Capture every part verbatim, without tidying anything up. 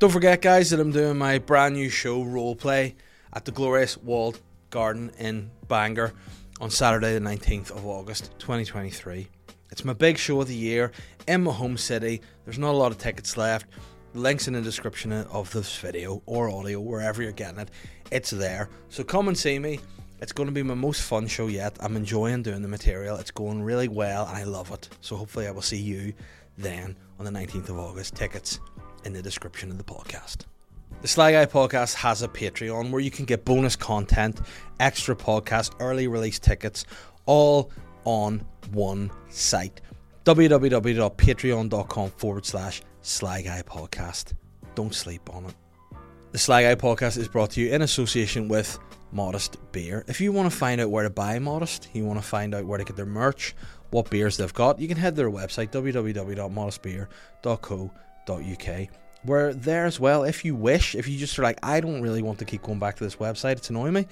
Don't forget, guys, that I'm doing my brand new show, Roleplay, at the Glorious Walled Garden in Bangor on Saturday the nineteenth of August twenty twenty-three. It's my big show of the year in my home city. There's not a lot of tickets left. Links in the description of this video or audio, wherever you're getting it, it's there. So come and see me. It's going to be my most fun show yet. I'm enjoying doing the material. It's going really well and I love it. So hopefully I will see you then on the nineteenth of August. Tickets in the description of the podcast. The Sly Guy Podcast has a Patreon where you can get bonus content, extra podcasts, early release tickets, all on one site. www.patreon.com forward slash Sly Guy Podcast. Don't sleep on it. The Sly Guy Podcast is brought to you in association with Modest Beer. If you want to find out where to buy Modest, you want to find out where to get their merch, what beers they've got, you can head to their website, w w w dot modest beer dot co dot u k. We're there as well if you wish. If you just are like, I don't really want to keep going back to this website, it's annoying me,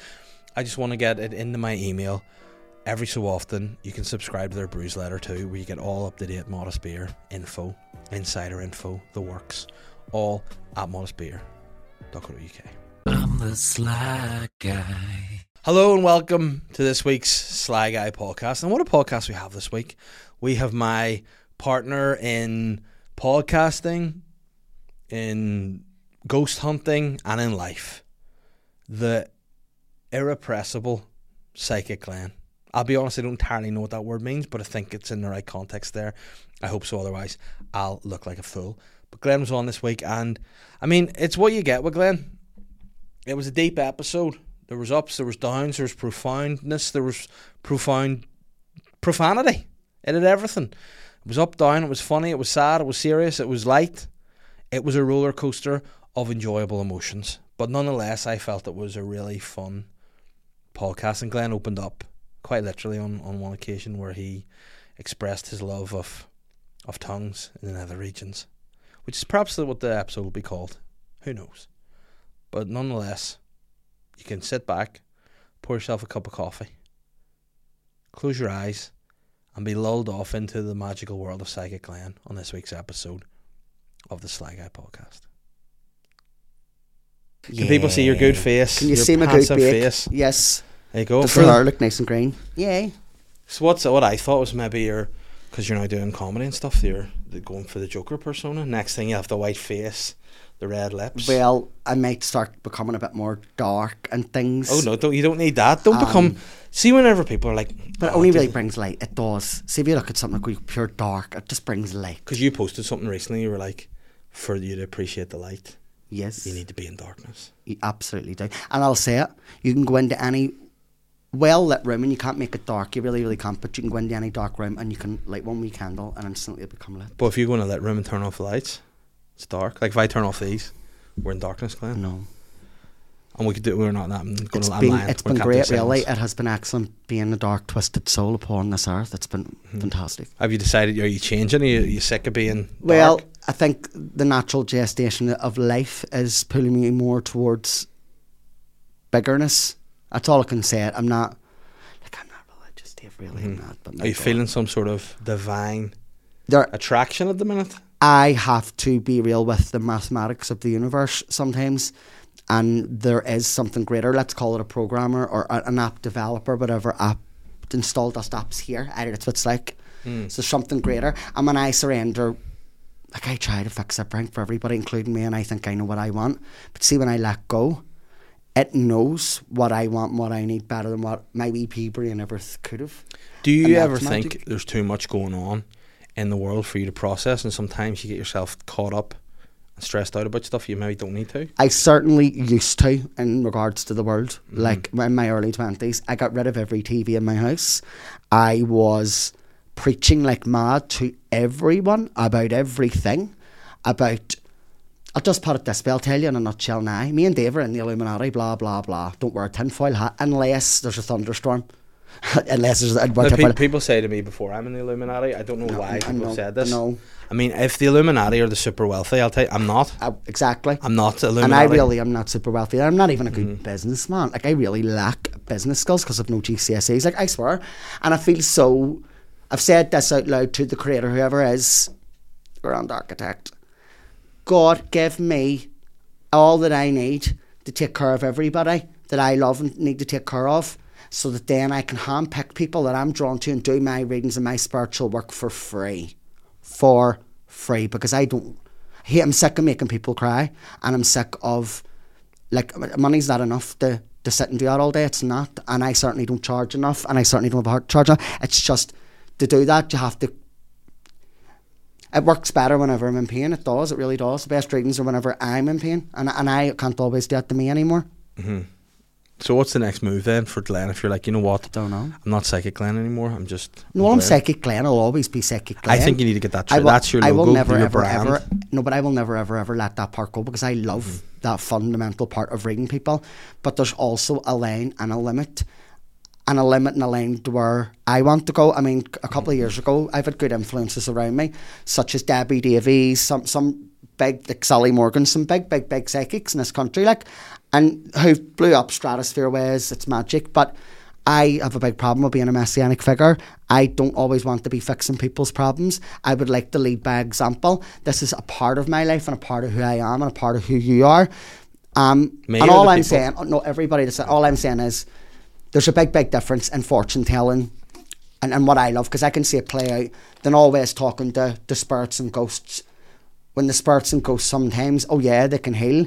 I just want to get it into my email every so often, you can subscribe to their brews letter too, where you get all up to date Modest Beer info, insider info, the works, all at modest beer dot co dot u k. I'm the Sly Guy. Hello and welcome to this week's Sly Guy Podcast. And what a podcast we have this week. We have my partner in podcasting, in ghost hunting, and in life, the irrepressible Psychic Glenn. I'll be honest, I don't entirely know what that word means, but I think it's in the right context there. I hope so, otherwise I'll look like a fool. But Glenn was on this week, and I mean, it's what you get with Glenn. It was a deep episode. There was ups, there was downs, there was profoundness, there was profound profanity. It had everything. It was up, down, it was funny, it was sad, it was serious, it was light. It was a roller coaster of enjoyable emotions, but nonetheless, I felt it was a really fun podcast. And Glenn opened up quite literally on, on one occasion where he expressed his love of of tongues in the nether regions, which is perhaps what the episode will be called. Who knows? But nonetheless, you can sit back, pour yourself a cup of coffee, close your eyes, and be lulled off into the magical world of Psychic Glenn on this week's episode of the Sly Guy Podcast. Yeah. Can people see your good face? Can you your see my good face? Yes. There you go. Does the hair look nice and green? Yay. So what's what I thought was maybe your, because you're now doing comedy and stuff, you're going for the Joker persona. Next thing you have the white face, the red lips. Well, I might start becoming a bit more dark and things. Oh no, don't you don't need that. Don't um, become. See, whenever people are like, but oh, it only really brings light. It does. See, if you look at something like pure dark, it just brings light. Because you posted something recently, you were like, for you to appreciate the light, yes, you need to be in darkness. You absolutely do. And I'll say it, you can go into any well-lit room and you can't make it dark. You really, really can't. But you can go into any dark room and you can light one wee candle and instantly it'll become lit. But if you go in a lit room and turn off the lights, it's dark. Like if I turn off these, we're in darkness, Glenn. No. And we could do it, we're not that. I'm going it's to been, it's been great, really. It has been excellent being a dark, twisted soul upon this earth. It's been mm-hmm. fantastic. Have you decided, are you changing? Are you, are you sick of being dark? Well, I think the natural gestation of life is pulling me more towards biggerness. That's all I can say. I'm not, like, I'm not religious, Dave, really. Mm-hmm. I'm not. But are you God. feeling some sort of divine there, attraction at the minute? I have to be real with the mathematics of the universe sometimes. And there is something greater. Let's call it a programmer or an app developer, whatever app installed us apps here. I don't know, that's what it's like. Mm. So something greater. And when I surrender, like I try to fix everything for everybody, including me, and I think I know what I want. But see, when I let go, it knows what I want and what I need better than what my wee pea brain ever could have. Do you, you ever magic. think there's too much going on in the world for you to process, and sometimes you get yourself caught up, stressed out about stuff you maybe don't need to? I certainly used to in regards to the world. Mm-hmm. Like in my early twenties, I got rid of every T V in my house. I was preaching like mad to everyone about everything. About, I'll just put it this way, I'll tell you in a nutshell now. Me and Dave are in the Illuminati, blah, blah, blah. Don't wear a tinfoil hat unless there's a thunderstorm. Unless there's a no, pe- people say to me before I'm in the Illuminati, I don't know no, why people no, said this. No. I mean, if the Illuminati are the super wealthy, I'll tell you, I'm not. Uh, exactly. I'm not Illuminati. And I really am not super wealthy. I'm not even a good mm. businessman. Like, I really lack business skills because I've no G C S Es. Like, I swear. And I feel so. I've said this out loud to the creator, whoever is, grand architect. God, give me all that I need to take care of everybody that I love and need to take care of, so that then I can handpick people that I'm drawn to and do my readings and my spiritual work for free. For free. Because I don't... I'm sick of making people cry, and I'm sick of... Like, money's not enough to, to sit and do that all day. It's not. And I certainly don't charge enough, and I certainly don't have a heart charge enough. It's just, to do that, you have to... It works better whenever I'm in pain. It does. It really does. The best readings are whenever I'm in pain, and and I can't always do that to me anymore. Mm-hmm. So what's the next move then for Glenn? If you're like, you know what? I don't know. I'm not Psychic Glenn anymore. I'm just... No, Glenn. I'm Psychic Glenn. I'll always be Psychic Glenn. I think you need to get that. Tr- I will, that's your logo. I will never, ever, brand. ever... No, but I will never, ever, ever let that part go, because I love mm-hmm. that fundamental part of reading people. But there's also a line and a limit. And a limit and a line to where I want to go. I mean, a couple of years ago, I've had good influences around me, such as Debbie Davies, some some big, like Sally Morgan, some big, big, big psychics in this country, like, and who blew up stratosphere ways. It's magic. But I have a big problem with being a messianic figure. I don't always want to be fixing people's problems. I would like to lead by example. This is a part of my life and a part of who I am and a part of who you are. Um, me and all I'm people? saying, no, everybody, that's, all I'm saying is, there's a big, big difference in fortune telling and, and what I love, because I can see it play out, than always talking to, to spirits and ghosts. When the spirits and ghosts sometimes, oh yeah, they can heal,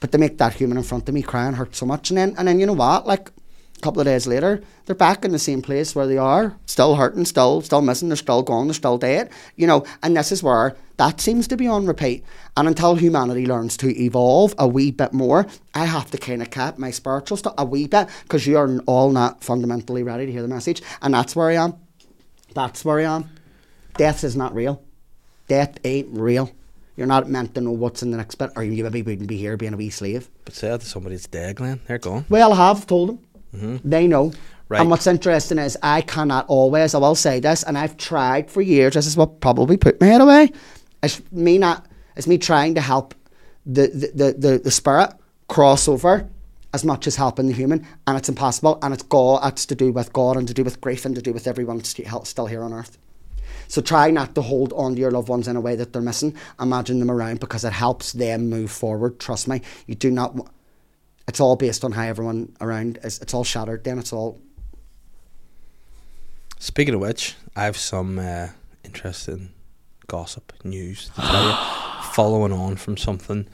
but they make that human in front of me cry and hurt so much. And then, and then you know what, like a couple of days later, they're back in the same place where they are, still hurting, still still missing, they're still gone, they're still dead. You know, and this is where that seems to be on repeat. And until humanity learns to evolve a wee bit more, I have to kind of cap my spiritual stuff a wee bit, because you are all not fundamentally ready to hear the message. And that's where I am. That's where I am. Death is not real. Death ain't real. You're not meant to know what's in the next bit, or you maybe wouldn't be here being a wee slave. But say that to somebody that's dead, Glenn. They're gone. Well, I have told them. Mm-hmm. They know. Right. And what's interesting is I cannot always, I will say this, and I've tried for years, this is what probably put my head away. It's me not, it's me trying to help the, the, the, the spirit cross over as much as helping the human, and it's impossible, and it's God, it's to do with God and to do with grief and to do with everyone still here on earth. So try not to hold on to your loved ones in a way that they're missing. Imagine them around, because it helps them move forward. Trust me, you do not, it's all based on how everyone around is, it's all shattered then, it's all. Speaking of which, I have some uh, interesting gossip news to tell you, following on from something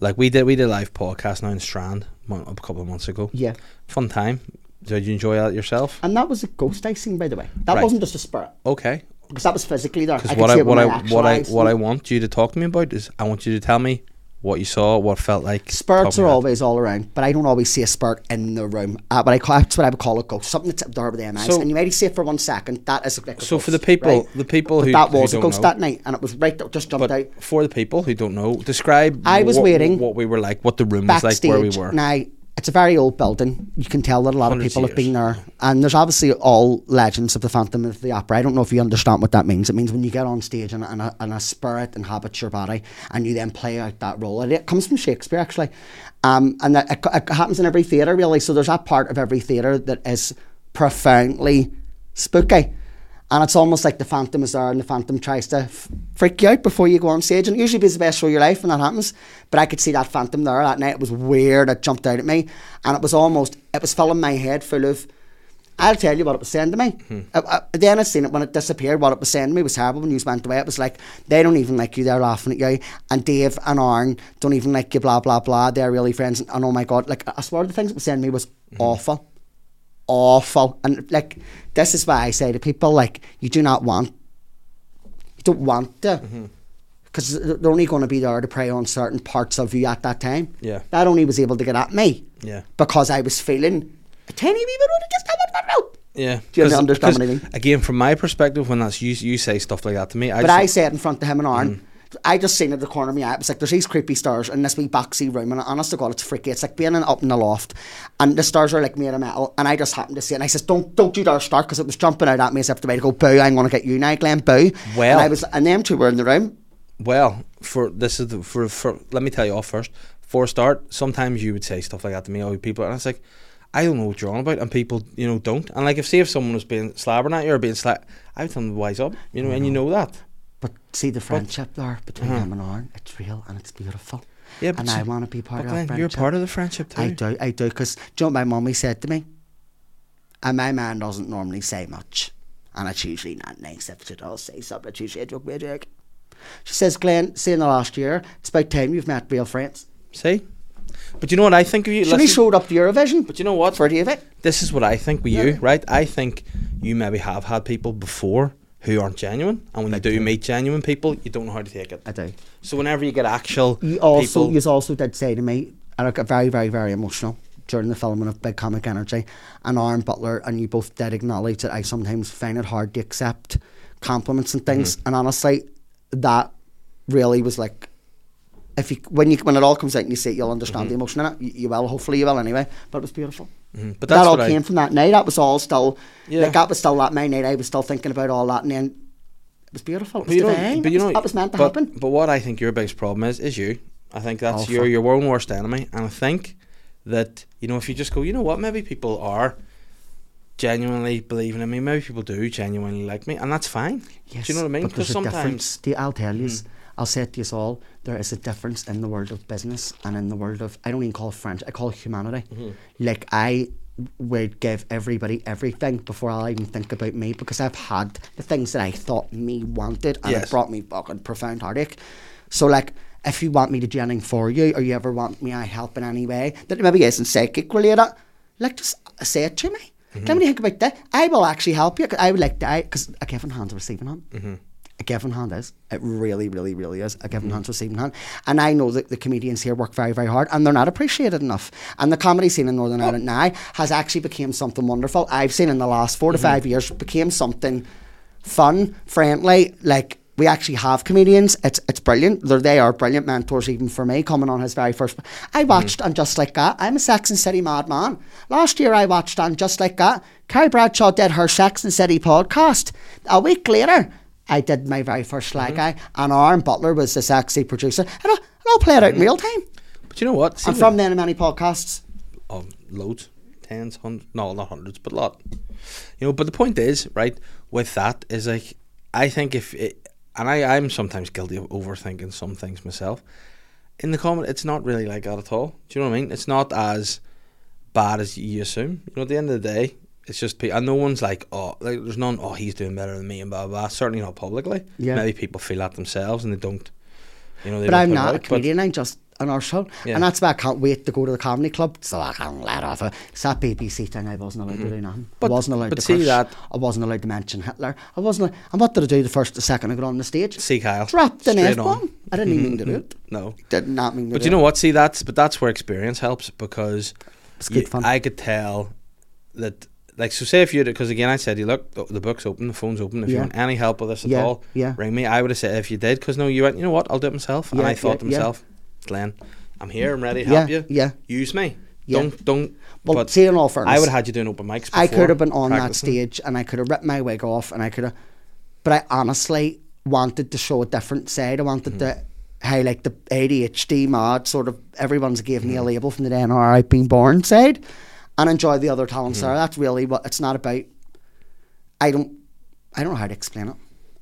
like we did we did a live podcast now in Strand a couple of months ago. Yeah, fun time. Did you enjoy that yourself? And that was a ghost I seen, by the way. That right. wasn't just a spirit. Okay, because that was physically there. Because what I what I what I what I want you to talk to me about is, I want you to tell me what you saw, what felt like. Spirits are always all around, but I don't always see a spirit in the room. Uh, but I call, that's what I would call a ghost, something that's up there with their eyes. So, and you might see it for one second. That is a, like a so ghost, for the people, right? the people but who that was who a ghost know. That night, and it was right that just jumped but out. For the people who don't know, describe. I was what, waiting. What we were like, what the room was like, where we were. Now it's a very old building. You can tell that a lot of people years. have been there, and there's obviously all legends of the Phantom of the Opera. I don't know if you understand what that means. It means when you get on stage and, and, a, and a spirit inhabits your body, and you then play out that role. It, it comes from Shakespeare, actually, um, and that, it, it happens in every theatre, really. So there's that part of every theatre that is profoundly spooky, and it's almost like the Phantom is there, and the Phantom tries to f- freak you out before you go on stage, and it usually be the best show of your life when that happens. But I could see that Phantom there that night. It was weird. It jumped out at me, and it was almost, it was filling my head full of, I'll tell you what it was saying to me. Hmm. I, I, then I seen it when it disappeared. What it was saying to me was horrible. When you went away, it was like, they don't even like you, they're laughing at you, and Dave and Aaron don't even like you, blah blah blah, they're really friends, and, and oh my god, like I swear the things it was saying to me was hmm. awful awful. And like, this is why I say to people, like, you do not want, you don't want to, because mm-hmm. they're only going to be there to prey on certain parts of you at that time. Yeah, that only was able to get at me, yeah, because I was feeling a tiny wee bit of just have it out. Yeah, do you understand what I mean? Again, from my perspective, when that's you, you say stuff like that to me, I but I say it in front of him and Aaron. Mm. I just seen it at the corner of my eye. It was like, there's these creepy stars in this wee boxy room, and honest to God, it's freaky. It's like being in, up in the loft, and the stars are like made of metal, and I just happened to see it, and I says, don't don't you dare start, because it was jumping out at me as if the way to go, boo, I'm going to get you now, Glenn, boo. Well, and I was, and them two were in the room. Well, for this is the, for, for let me tell you off first, for a start, sometimes you would say stuff like that to me, all you people, and I was like, I don't know what you're on about, and people, you know, don't. And like, if say if someone was being slabbering at you or being slap, I would tell them to wise up, you know, and you know that. But see the friendship but, there between him uh-huh. and Aaron, it's real and it's beautiful. Yeah, but and I want to be part of Glenn, friendship. You're part of the friendship too. I do, I do, because do you know what my mummy said to me? And my man doesn't normally say much, and it's usually not nice if she does say something. It's usually a joke, a joke. She says, Glenn, see in the last year, it's about time you've met real friends. See? But you know what I think of you? Listen, he showed up to Eurovision. But you know what? For the event. This is what I think with yeah. you, right? I think you maybe have had people before who aren't genuine, and when I you do, do meet genuine people, you don't know how to take it. I do. So whenever you get actual you also, people... You also did say to me, and I got very, very, very emotional during the filming of Big Comic Energy, and Aaron Butler, and you both did acknowledge that I sometimes find it hard to accept compliments and things, mm-hmm. and honestly, that really was like... If you when you when it all comes out and you see it, you'll understand mm-hmm. the emotion in it. You, you will, hopefully you will anyway. But it was beautiful. Mm-hmm. But that's that all came I, from that night. That was all still yeah. like that was still that my night. I was still thinking about all that, and then it was beautiful. It was divine. But you know, that was meant to but, happen. But what I think your biggest problem is is you. I think that's Alpha. your your own worst enemy. And I think that you know if you just go, you know what, maybe people are genuinely believing in me. Maybe people do genuinely like me, and that's fine. Yes, do you know what I mean? Because sometimes the, I'll tell you. Mm-hmm. I'll say it to us all, there is a difference in the world of business and in the world of, I don't even call it French, I call it humanity. Mm-hmm. Like, I would give everybody everything before I'll even think about me, because I've had the things that I thought me wanted, and yes. it brought me fucking profound heartache. So, like, if you want me to do anything for you, or you ever want me to help in any way, that maybe isn't psychic related, like, just say it to me. Mm-hmm. Let me think about that. I will actually help you, because I would like to, because a giving hand's a receiving hand. Mm-hmm. A giving hand is. It really, really, really is. A giving mm-hmm. hand's receiving hand. And I know that the comedians here work very, very hard, and they're not appreciated enough. And the comedy scene in Northern Ireland now has actually become something wonderful. I've seen in the last four mm-hmm. to five years became something fun, friendly. Like, we actually have comedians. It's it's brilliant. They're, they are brilliant mentors, even for me, coming on his very first. I watched mm-hmm. On Just Like That. I'm a Sex and City madman. Last year I watched On Just Like That. Carrie Bradshaw did her Sex and City podcast. A week later, I did my very first Sly mm-hmm. Guy, and Aaron Butler was the sexy producer. It all, it all played out mm-hmm. in real time. But you know what? And from then, many podcasts. Oh, loads. Tens, hundreds. No, not hundreds, but a lot. You know, but the point is, right, with that is like, I think if it, and I, I'm sometimes guilty of overthinking some things myself. In the comment, it's not really like that at all. Do you know what I mean? It's not as bad as you assume. You know, at the end of the day, it's just, and no one's like, oh, like there's none, oh, he's doing better than me and blah, blah, blah. Certainly not publicly. Yeah. Maybe people feel that themselves and they don't, you know. They but don't I'm not out, a comedian, I'm just an arsehole. Yeah. And that's why I can't wait to go to the comedy club, so I can't let off it. It's that B B C thing, I wasn't allowed mm-hmm. to do nothing. But, I wasn't allowed but to see that. I wasn't allowed to mention Hitler. I wasn't, and what did I do the first, the second I got on the stage? See, Kyle. Dropped an F-bomb. I didn't even mean to do it. No. Did not mean to but do it. But you know what, see, that's, but that's where experience helps, because it's good you, fun. I could tell that, like, so say if you, because again I said, you look, the book's open, the phone's open, if yeah. you want any help with this at yeah, all yeah. ring me. I would have said if you did, because no, you went, you know what, I'll do it myself. Yeah, and I thought yeah, to myself, yeah. Glenn, I'm here, I'm ready to yeah, help you, yeah. use me, yeah. don't don't well, but see, in all fairness, I would have had you doing open mics before. I could have been on practicing. That stage, and I could have ripped my wig off, and I could have, but I honestly wanted to show a different side. I wanted mm-hmm. to Hey, like the A D H D mad sort of, everyone's gave mm-hmm. me a label from the day I've been born side, and enjoy the other talents mm-hmm. there. That's really what it's not about. I don't I don't know how to explain it.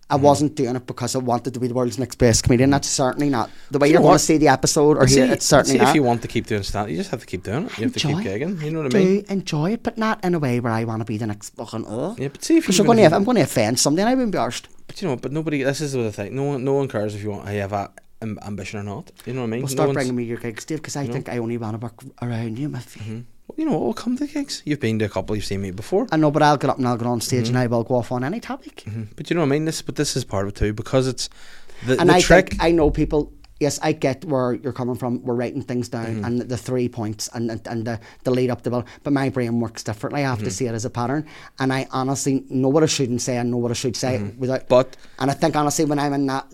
I mm-hmm. wasn't doing it because I wanted to be the world's next best comedian. That's certainly not the way you want to see the episode, or see, it's certainly see not. If you want to keep doing stand, you just have to keep doing it. You have enjoy to keep gigging. You know what I mean? Do enjoy it, but not in a way where I want to be the next fucking oh. Yeah, but see if you're going to, I'm going to offend somebody, and I wouldn't be arsed. But you know, but nobody, this is the other thing. No one, no one cares if you want to have a um, ambition or not. You know what I mean? Well, start no bringing me your gigs, Dave, because I know? think I only want to work around you, my feet. Mm-hmm. You know what, we'll come to the gigs. You've been to a couple, you've seen me before. I know, but I'll get up and I'll get on stage mm-hmm. and I will go off on any topic. Mm-hmm. But you know what I mean? This, but this is part of it too, because it's the, and the I trick. Think I know people, yes, I get where you're coming from. We're writing things down mm-hmm. and the three points and, and, and the, the lead up to the, but my brain works differently. I have mm-hmm. to see it as a pattern. And I honestly know what I shouldn't say and know what I should say. Mm-hmm. without. But And I think honestly, when I'm in that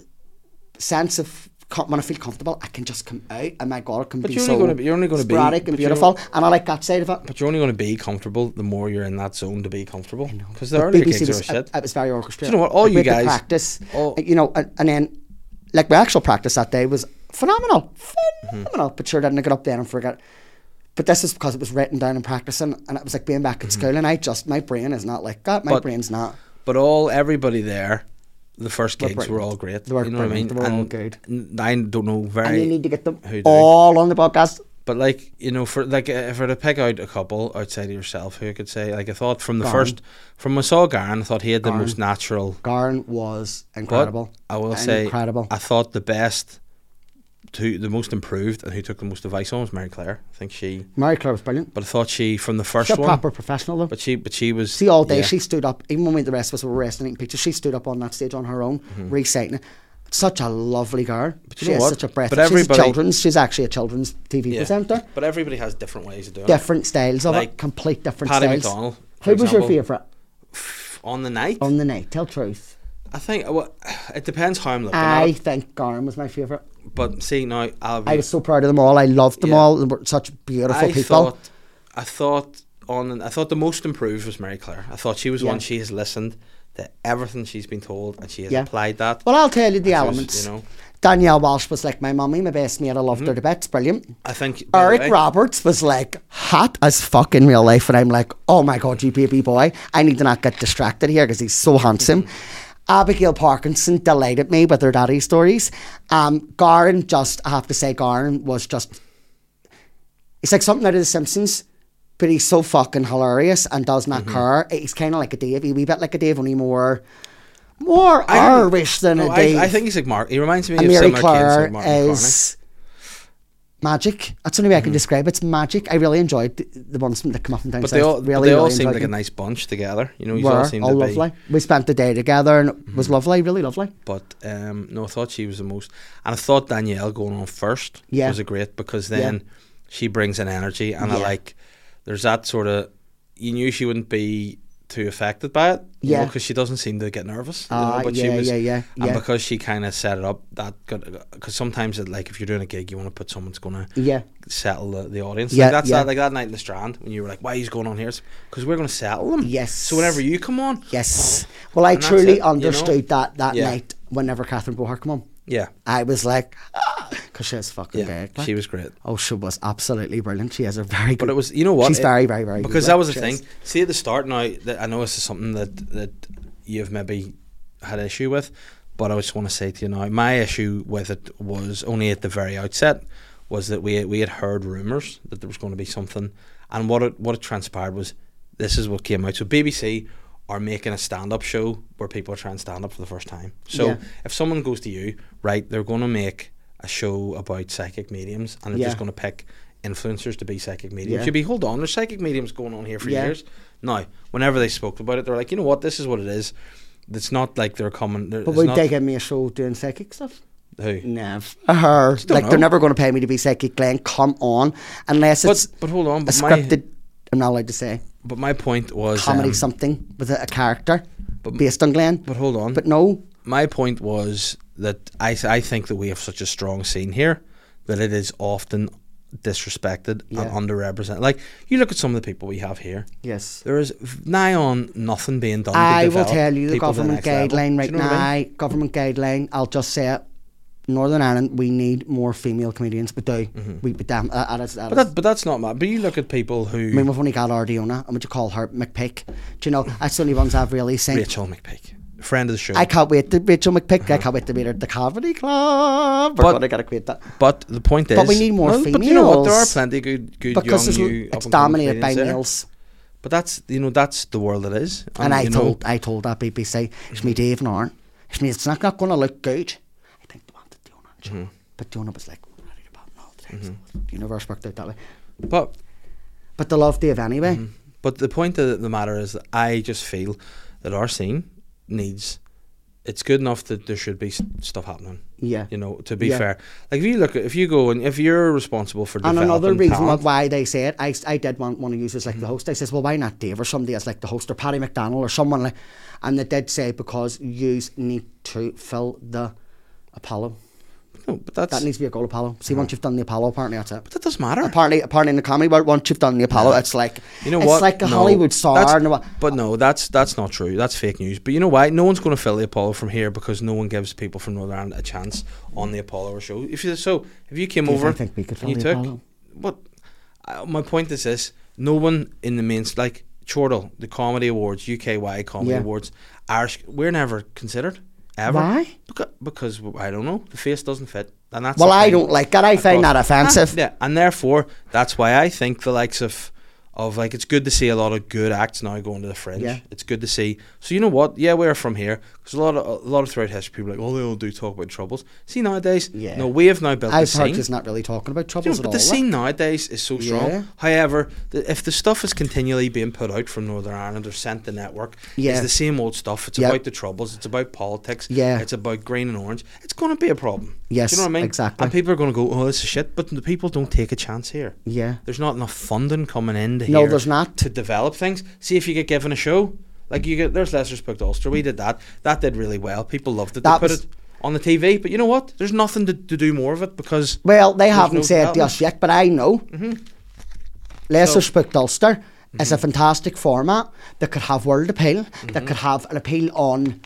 sense of, when I feel comfortable, I can just come out, and my God, it can but be so gonna be, you're only gonna sporadic be, and beautiful, and I like that side of it. But you're only going to be comfortable the more you're in that zone to be comfortable. Because the earlier gigs was, are shit. It was very orchestrated. You know what, all like, you guys... practice, all you know, and, and then, like, my actual practice that day was phenomenal, phenomenal, mm-hmm. but sure didn't get up there and forget it. But this is because it was written down and practicing, and it was like being back at mm-hmm. school, and I just, my brain is not like that, my but, brain's not. But all, everybody there the first gigs were, were all great. They were, you know, brilliant. What I mean? They were and all good. N- I don't know very. And you need to get them all on the podcast. But like, you know, for like, uh, if I were to pick out a couple outside of yourself who I could say, like, I thought from the Garin. first, from when I saw Garin, I thought he had Garin. the most natural. Garin was incredible. But I will incredible. say, incredible. I thought the best, to the most improved, and who took the most advice on was Mary Claire. I think she. Mary Claire was brilliant. But I thought she, from the first She's one. She's a proper professional though. But she, but she was. See, all day yeah. she stood up, even when we, the rest of us were resting and eating pictures, she stood up on that stage on her own, mm-hmm. reciting it. Such a lovely girl. But she is such a breath. But she's children's. She's actually a children's T V yeah. presenter. But everybody has different ways of doing different it. Different styles of like it. Complete different Paddy styles. Paddy McDonald. Who example, was your favourite? On the night. On the night. Tell truth. I think well, it depends how I'm looking. I at. think Garin was my favourite. But see now, I'll I was so proud of them all. I loved them yeah. all. They were such beautiful I people. Thought, I thought on. I thought the most improved was Mary Claire. I thought she was yeah. one. She has listened. That everything she's been told and she has yeah. applied that. Well, I'll tell you the elements. Was, you know, Danielle Walsh was like my mummy, my best mate. I loved mm-hmm. her to bits. Brilliant. I think Eric Roberts was like hot as fuck in real life, and I'm like, oh my god, you baby boy, I need to not get distracted here because he's so handsome. Mm-hmm. Abigail Parkinson delighted me with her daddy stories. Um, Garin, just I have to say, Garin was just. It's like something out of The Simpsons. But he's so fucking hilarious and does not mm-hmm. care. He's kind of like a Dave, a wee bit like a Dave, only more, more I Irish than no, a Dave. I, I think he's like Mark. He reminds me and of Mary Claire like is magic. That's the only way mm-hmm. I can describe it. It's magic. I really enjoyed the, the ones that come up and down. But south. they all, really, they all really seemed like them. a nice bunch together. You know, you all seemed all to lovely. Be... We spent the day together and mm-hmm. it was lovely, really lovely. But um, no, I thought she was the most, and I thought Danielle going on first yeah. was a great because then yeah. she brings an energy and yeah. I like. There's that sort of, you knew she wouldn't be too affected by it, you yeah, because she doesn't seem to get nervous. Uh, you know, but yeah, she was, yeah, yeah, yeah. And because she kind of set it up, that because sometimes it, like if you're doing a gig, you want to put someone that's gonna yeah. settle the, the audience. Yeah, like that's yeah. that, like that night in the Strand when you were like, "Why he's going on here?" Because we're gonna settle them. Yes. So whenever you come on, yes. Well, I truly it, understood you know? that that yeah. night whenever Catherine Bohart came on. Yeah. I was like, ah, because she was fucking yeah, great. Like, she was great. Oh, she was absolutely brilliant. She has a very good. But it was, you know what? She's it, very, very, very because good. Because that was the thing. Is. See, at the start now, that I know this is something that, that you've maybe had an issue with, but I just want to say to you now, my issue with it was only at the very outset, was that we, we had heard rumours that there was going to be something. And what it, what it transpired was this is what came out. So, B B C are making a stand-up show where people are trying to stand up for the first time. So yeah. if someone goes to you, right, they're going to make a show about psychic mediums and they're yeah. just going to pick influencers to be psychic mediums. Yeah. You'd be, hold on, there's psychic mediums going on here for yeah. years. Now, whenever they spoke about it, they're like, you know what, this is what it is. It's not like they're coming... But would not, they give me a show doing psychic stuff? Who? Never. Her. Like, know. They're never going to pay me to be Psychic Glenn. Come on. Unless it's but, but hold on, but a scripted... My, I'm not allowed to say. But my point was... Comedy um, something with a, a character but, based on Glenn. But hold on. But no. My point was that I I think that we have such a strong scene here that it is often disrespected yeah. and underrepresented. Like, you look at some of the people we have here. Yes. There is nigh on nothing being done I to develop I will tell you the government the guideline level. right you know now. I mean? Government guideline, I'll just say it. Northern Ireland, we need more female comedians. We do. Mm-hmm. We but damn. Uh, that is, that but, that, but that's not mad. But you look at people who. I mean, we've only got Ardiona, and would you call her McPeak? Do you know? That's the only ones I've really seen. Rachel McPeak, friend of the show. I can't wait to Rachel McPeak. Uh-huh. I can't wait to meet her at the Comedy Club. But, but I gotta quit that. But the point is, but we need more well, females. But you know what? There are plenty of good, good because young, new, it's dominated by there. males. But that's you know that's the world it is. And, and I told know, I told that B B C, it's me Dave and Aaron. It's me. It's not, not gonna look good. Mm-hmm. But Jonah was like ready to bottom all the time. Mm-hmm. So the universe worked out that way. But but they love Dave anyway. Mm-hmm. But the point of the matter is that I just feel that our scene needs. It's good enough that there should be st- stuff happening. Yeah, you know. To be yeah. fair, like if you look, at, if you go and if you're responsible for developing and another reason talent, why they say it, I, I did want one of you was like mm-hmm. the host. I says, well, why not Dave or somebody else like the host or Paddy McDonald or someone like, and they did say because yous need to fill the Apollo. No, but that's that needs to be a goal Apollo. See, yeah. once you've done the Apollo, apparently that's it. But that doesn't matter. Apparently, apparently in the comedy world, once you've done the Apollo, yeah. it's like you know what? It's like a no, Hollywood star. And a, but no, that's that's not true. That's fake news. But you know why? No one's going to fill the Apollo from here because no one gives people from Northern Ireland a chance on the Apollo show. If you so, if you came Do over, you think we could fill the took, Apollo? What? Uh, my point is this: no one in the main like Chortle, the Comedy Awards, U K Y Comedy yeah. Awards, Irish, we're never considered. Ever. Why? Because, because I don't know. The face doesn't fit, and that's. Well, I don't like that. I find that offensive. Yeah, and therefore that's why I think the likes of, of like it's good to see a lot of good acts now going to the Fringe. Yeah. It's good to see. So you know what? Yeah, we're from here. Because a lot of a lot of throughout history, people are like, oh, they all do talk about troubles. See nowadays, yeah. No, we have now built I've the scene. It's not really talking about troubles you know, at but all. But the scene nowadays is so strong. Yeah. However, the, if the stuff is continually being put out from Northern Ireland or sent to network, yeah. It's the same old stuff. It's yep. about the troubles. It's about politics. Yeah. It's about green and orange. It's going to be a problem. Yes, do you know what I mean? Exactly. And people are going to go, oh, this is shit. But the people don't take a chance here. Yeah. There's not enough funding coming in to no, here there's not. To develop things. See if you get given a show. Like you get, there's Leicester's Book to Ulster. We did that. That did really well. People loved it. That they put it on the T V. But you know what? There's nothing to, to do more of it because. Well, they haven't no said just yet, but I know. Mm-hmm. Leicester's so. Book to Ulster mm-hmm. is a fantastic format that could have world appeal, mm-hmm. that could have an appeal on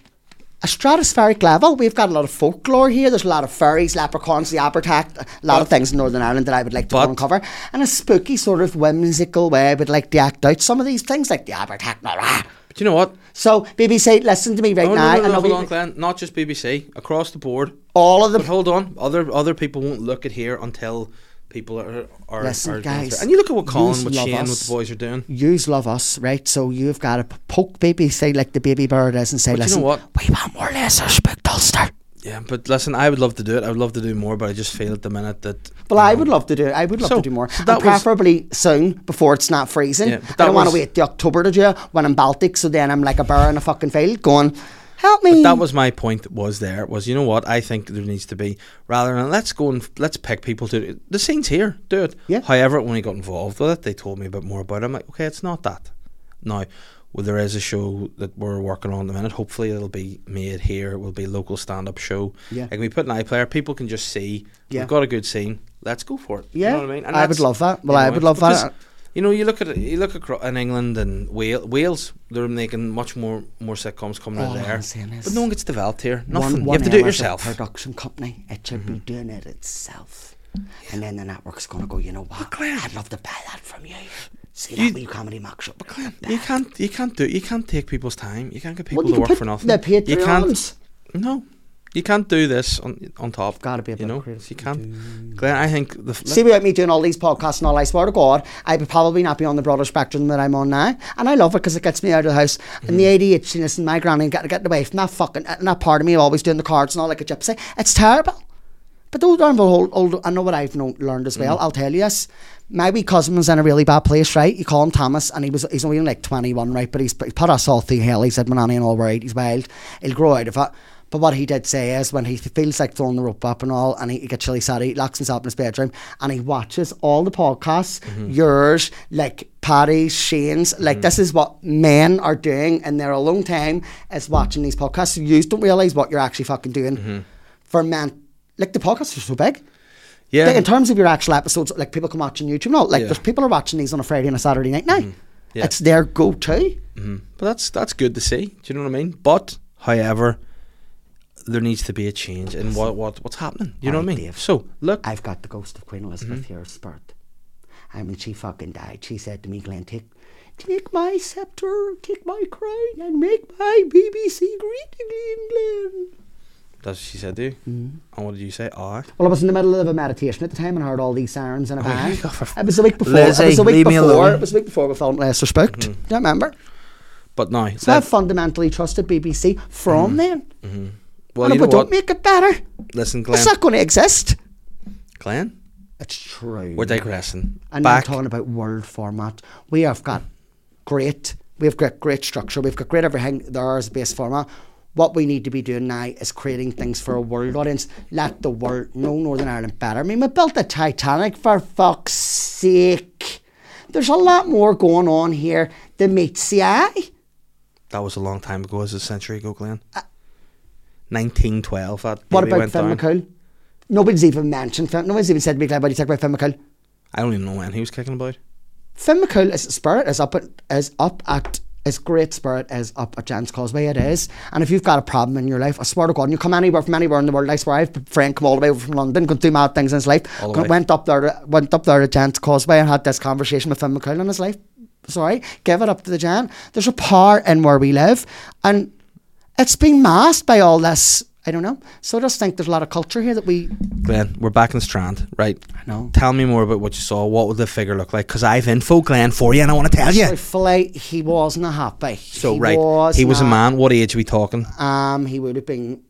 a stratospheric level. We've got a lot of folklore here. There's a lot of fairies, leprechauns, the Abhartach, a lot but, of things in Northern Ireland that I would like to uncover. And a spooky sort of whimsical way I would like to act out some of these things, like the Abhartach. But you know what? So, B B C, listen to me right no, now. No, no, no, hold on, Glenn. Not just B B C. Across the board. All of them. But hold on. Other other people won't look at here until people are... are listen, are guys. And you look at what Colin, what Shane, us. What the boys are doing. Yous love us, right? So you've got to poke B B C like the baby bird is and say, but listen, you know what? We want more Leicester's Book to Ulster. Yeah, but listen, I would love to do it. I would love to do more, but I just feel at the minute that... Well, I know. would love to do it. I would love so, to do more. So that preferably was, soon, before it's not freezing. Yeah, I don't want to wait till October to do it when I'm Baltic, so then I'm like a bear in a fucking field going... Help me. But that was my point that was there, was you know what, I think there needs to be, rather than let's go and let's pick people to do it. The scene's here, do it. Yeah. However, when I got involved with it, they told me a bit more about it. I'm like, okay, it's not that. Now, well, there is a show that we're working on at the minute. Hopefully it'll be made here. It will be a local stand-up show. Yeah. Like we put an iPlayer, people can just see, yeah. we've got a good scene, let's go for it. Yeah. You know what I mean? And I would love that. Well, you know, I would love that. You know, you look at you look across in England and Wales, Wales. They're making much more more sitcoms coming out there, but no one gets developed here. Nothing. One, one you have to do it yourself. Production company, it should mm-hmm. be doing it itself, yeah. and then the network's going to go. You know what? I'd love to buy that from you. See you, that wee comedy mock show. But Glenn, you can't, you can't do, you can't take people's time. You can't get people well, to work for nothing. The Patreons. You can't. No. You can't do this on on top. You've got to be a bit you know? creative. You can't. Glenn, I think... The f- See, without me doing all these podcasts and all, I swear to God, I would probably not be on the broader spectrum that I'm on now. And I love it because it gets me out of the house. Mm-hmm. And the A D H D-ness and my granny got getting away from that fucking... And that part of me always doing the cards and all like a gypsy. It's terrible. But those darn old, old... I know what I've known, learned as well. Mm-hmm. I'll tell you this. My wee cousin was in a really bad place, right? You call him Thomas, and he was he's only like twenty-one, right? But he's he put us all through hell. He said, my nanny and all right, he's wild. He'll grow out of it. But what he did say is when he feels like throwing the rope up and all, and he, he gets really sad, he locks himself in his bedroom and he watches all the podcasts, mm-hmm. yours, like Patty's, Shane's, like mm-hmm. this is what men are doing in their alone time is watching these podcasts. You don't realise what you're actually fucking doing mm-hmm. for men. Like the podcasts are so big. Yeah. Like in terms of your actual episodes, like people can watch on YouTube and all, like yeah. there's people are watching these on a Friday and a Saturday night now. Mm-hmm. Yeah. It's their go-to. Mm-hmm. But that's, that's good to see. Do you know what I mean? But, however... there needs to be a change in what, what what's happening. You know right, what I mean? Dave, so, look. I've got the ghost of Queen Elizabeth mm-hmm. here, spirit. And when she fucking died, she said to me, Glenn, take, take my scepter, take my crown, and make my B B C great again, Glenn. That's what she said to you? Mm-hmm. And what did you say? I? Well, I was in the middle of a meditation at the time and heard all these sirens in a band. Oh, it was the week before. Lizzie, it was the week before. It was the week before we filmed Leicester's Book. Mm-hmm. Do you remember? But no. So I fundamentally trusted B B C from mm-hmm. then. Mm-hmm. Well, you know we don't make it better. Listen, Glenn. It's not going to exist. Glenn? It's true. We're digressing. And we're talking about world format. We have got great, we've got great structure. We've got great everything. There is a base format. What we need to be doing now is creating things for a world audience. Let the world know Northern Ireland better. I mean, we built the Titanic for fuck's sake. There's a lot more going on here than meets the eye. That was a long time ago. It was a century ago, Glenn. Uh, nineteen twelve. That what about Finn McCool? Nobody's even mentioned Finn. Nobody's even said to me, Glenn, what do you think about Finn McCool? I don't even know when he was kicking about. Finn McCool is spirit is up at is up at his great spirit is up at Giant's Causeway. It is. And if you've got a problem in your life, I swear to God, and you come anywhere from anywhere in the world, I swear I've a friend come all the way over from London, going through mad things in his life. Went up there to, went up there to Giant's Causeway and had this conversation with Finn McCool in his life. Sorry, give it up to the Giant. There's a power in where we live, and it's been masked by all this. I don't know. So I just think there's a lot of culture here that we... Glenn, we're back in the Strand, right? I know. Tell me more about what you saw. What would the figure look like? Because I've info, Glenn, for you, and I want to tell you. Truthfully, he wasn't happy. So, he right, was he was not, a man. What age are we talking? Um, He would have been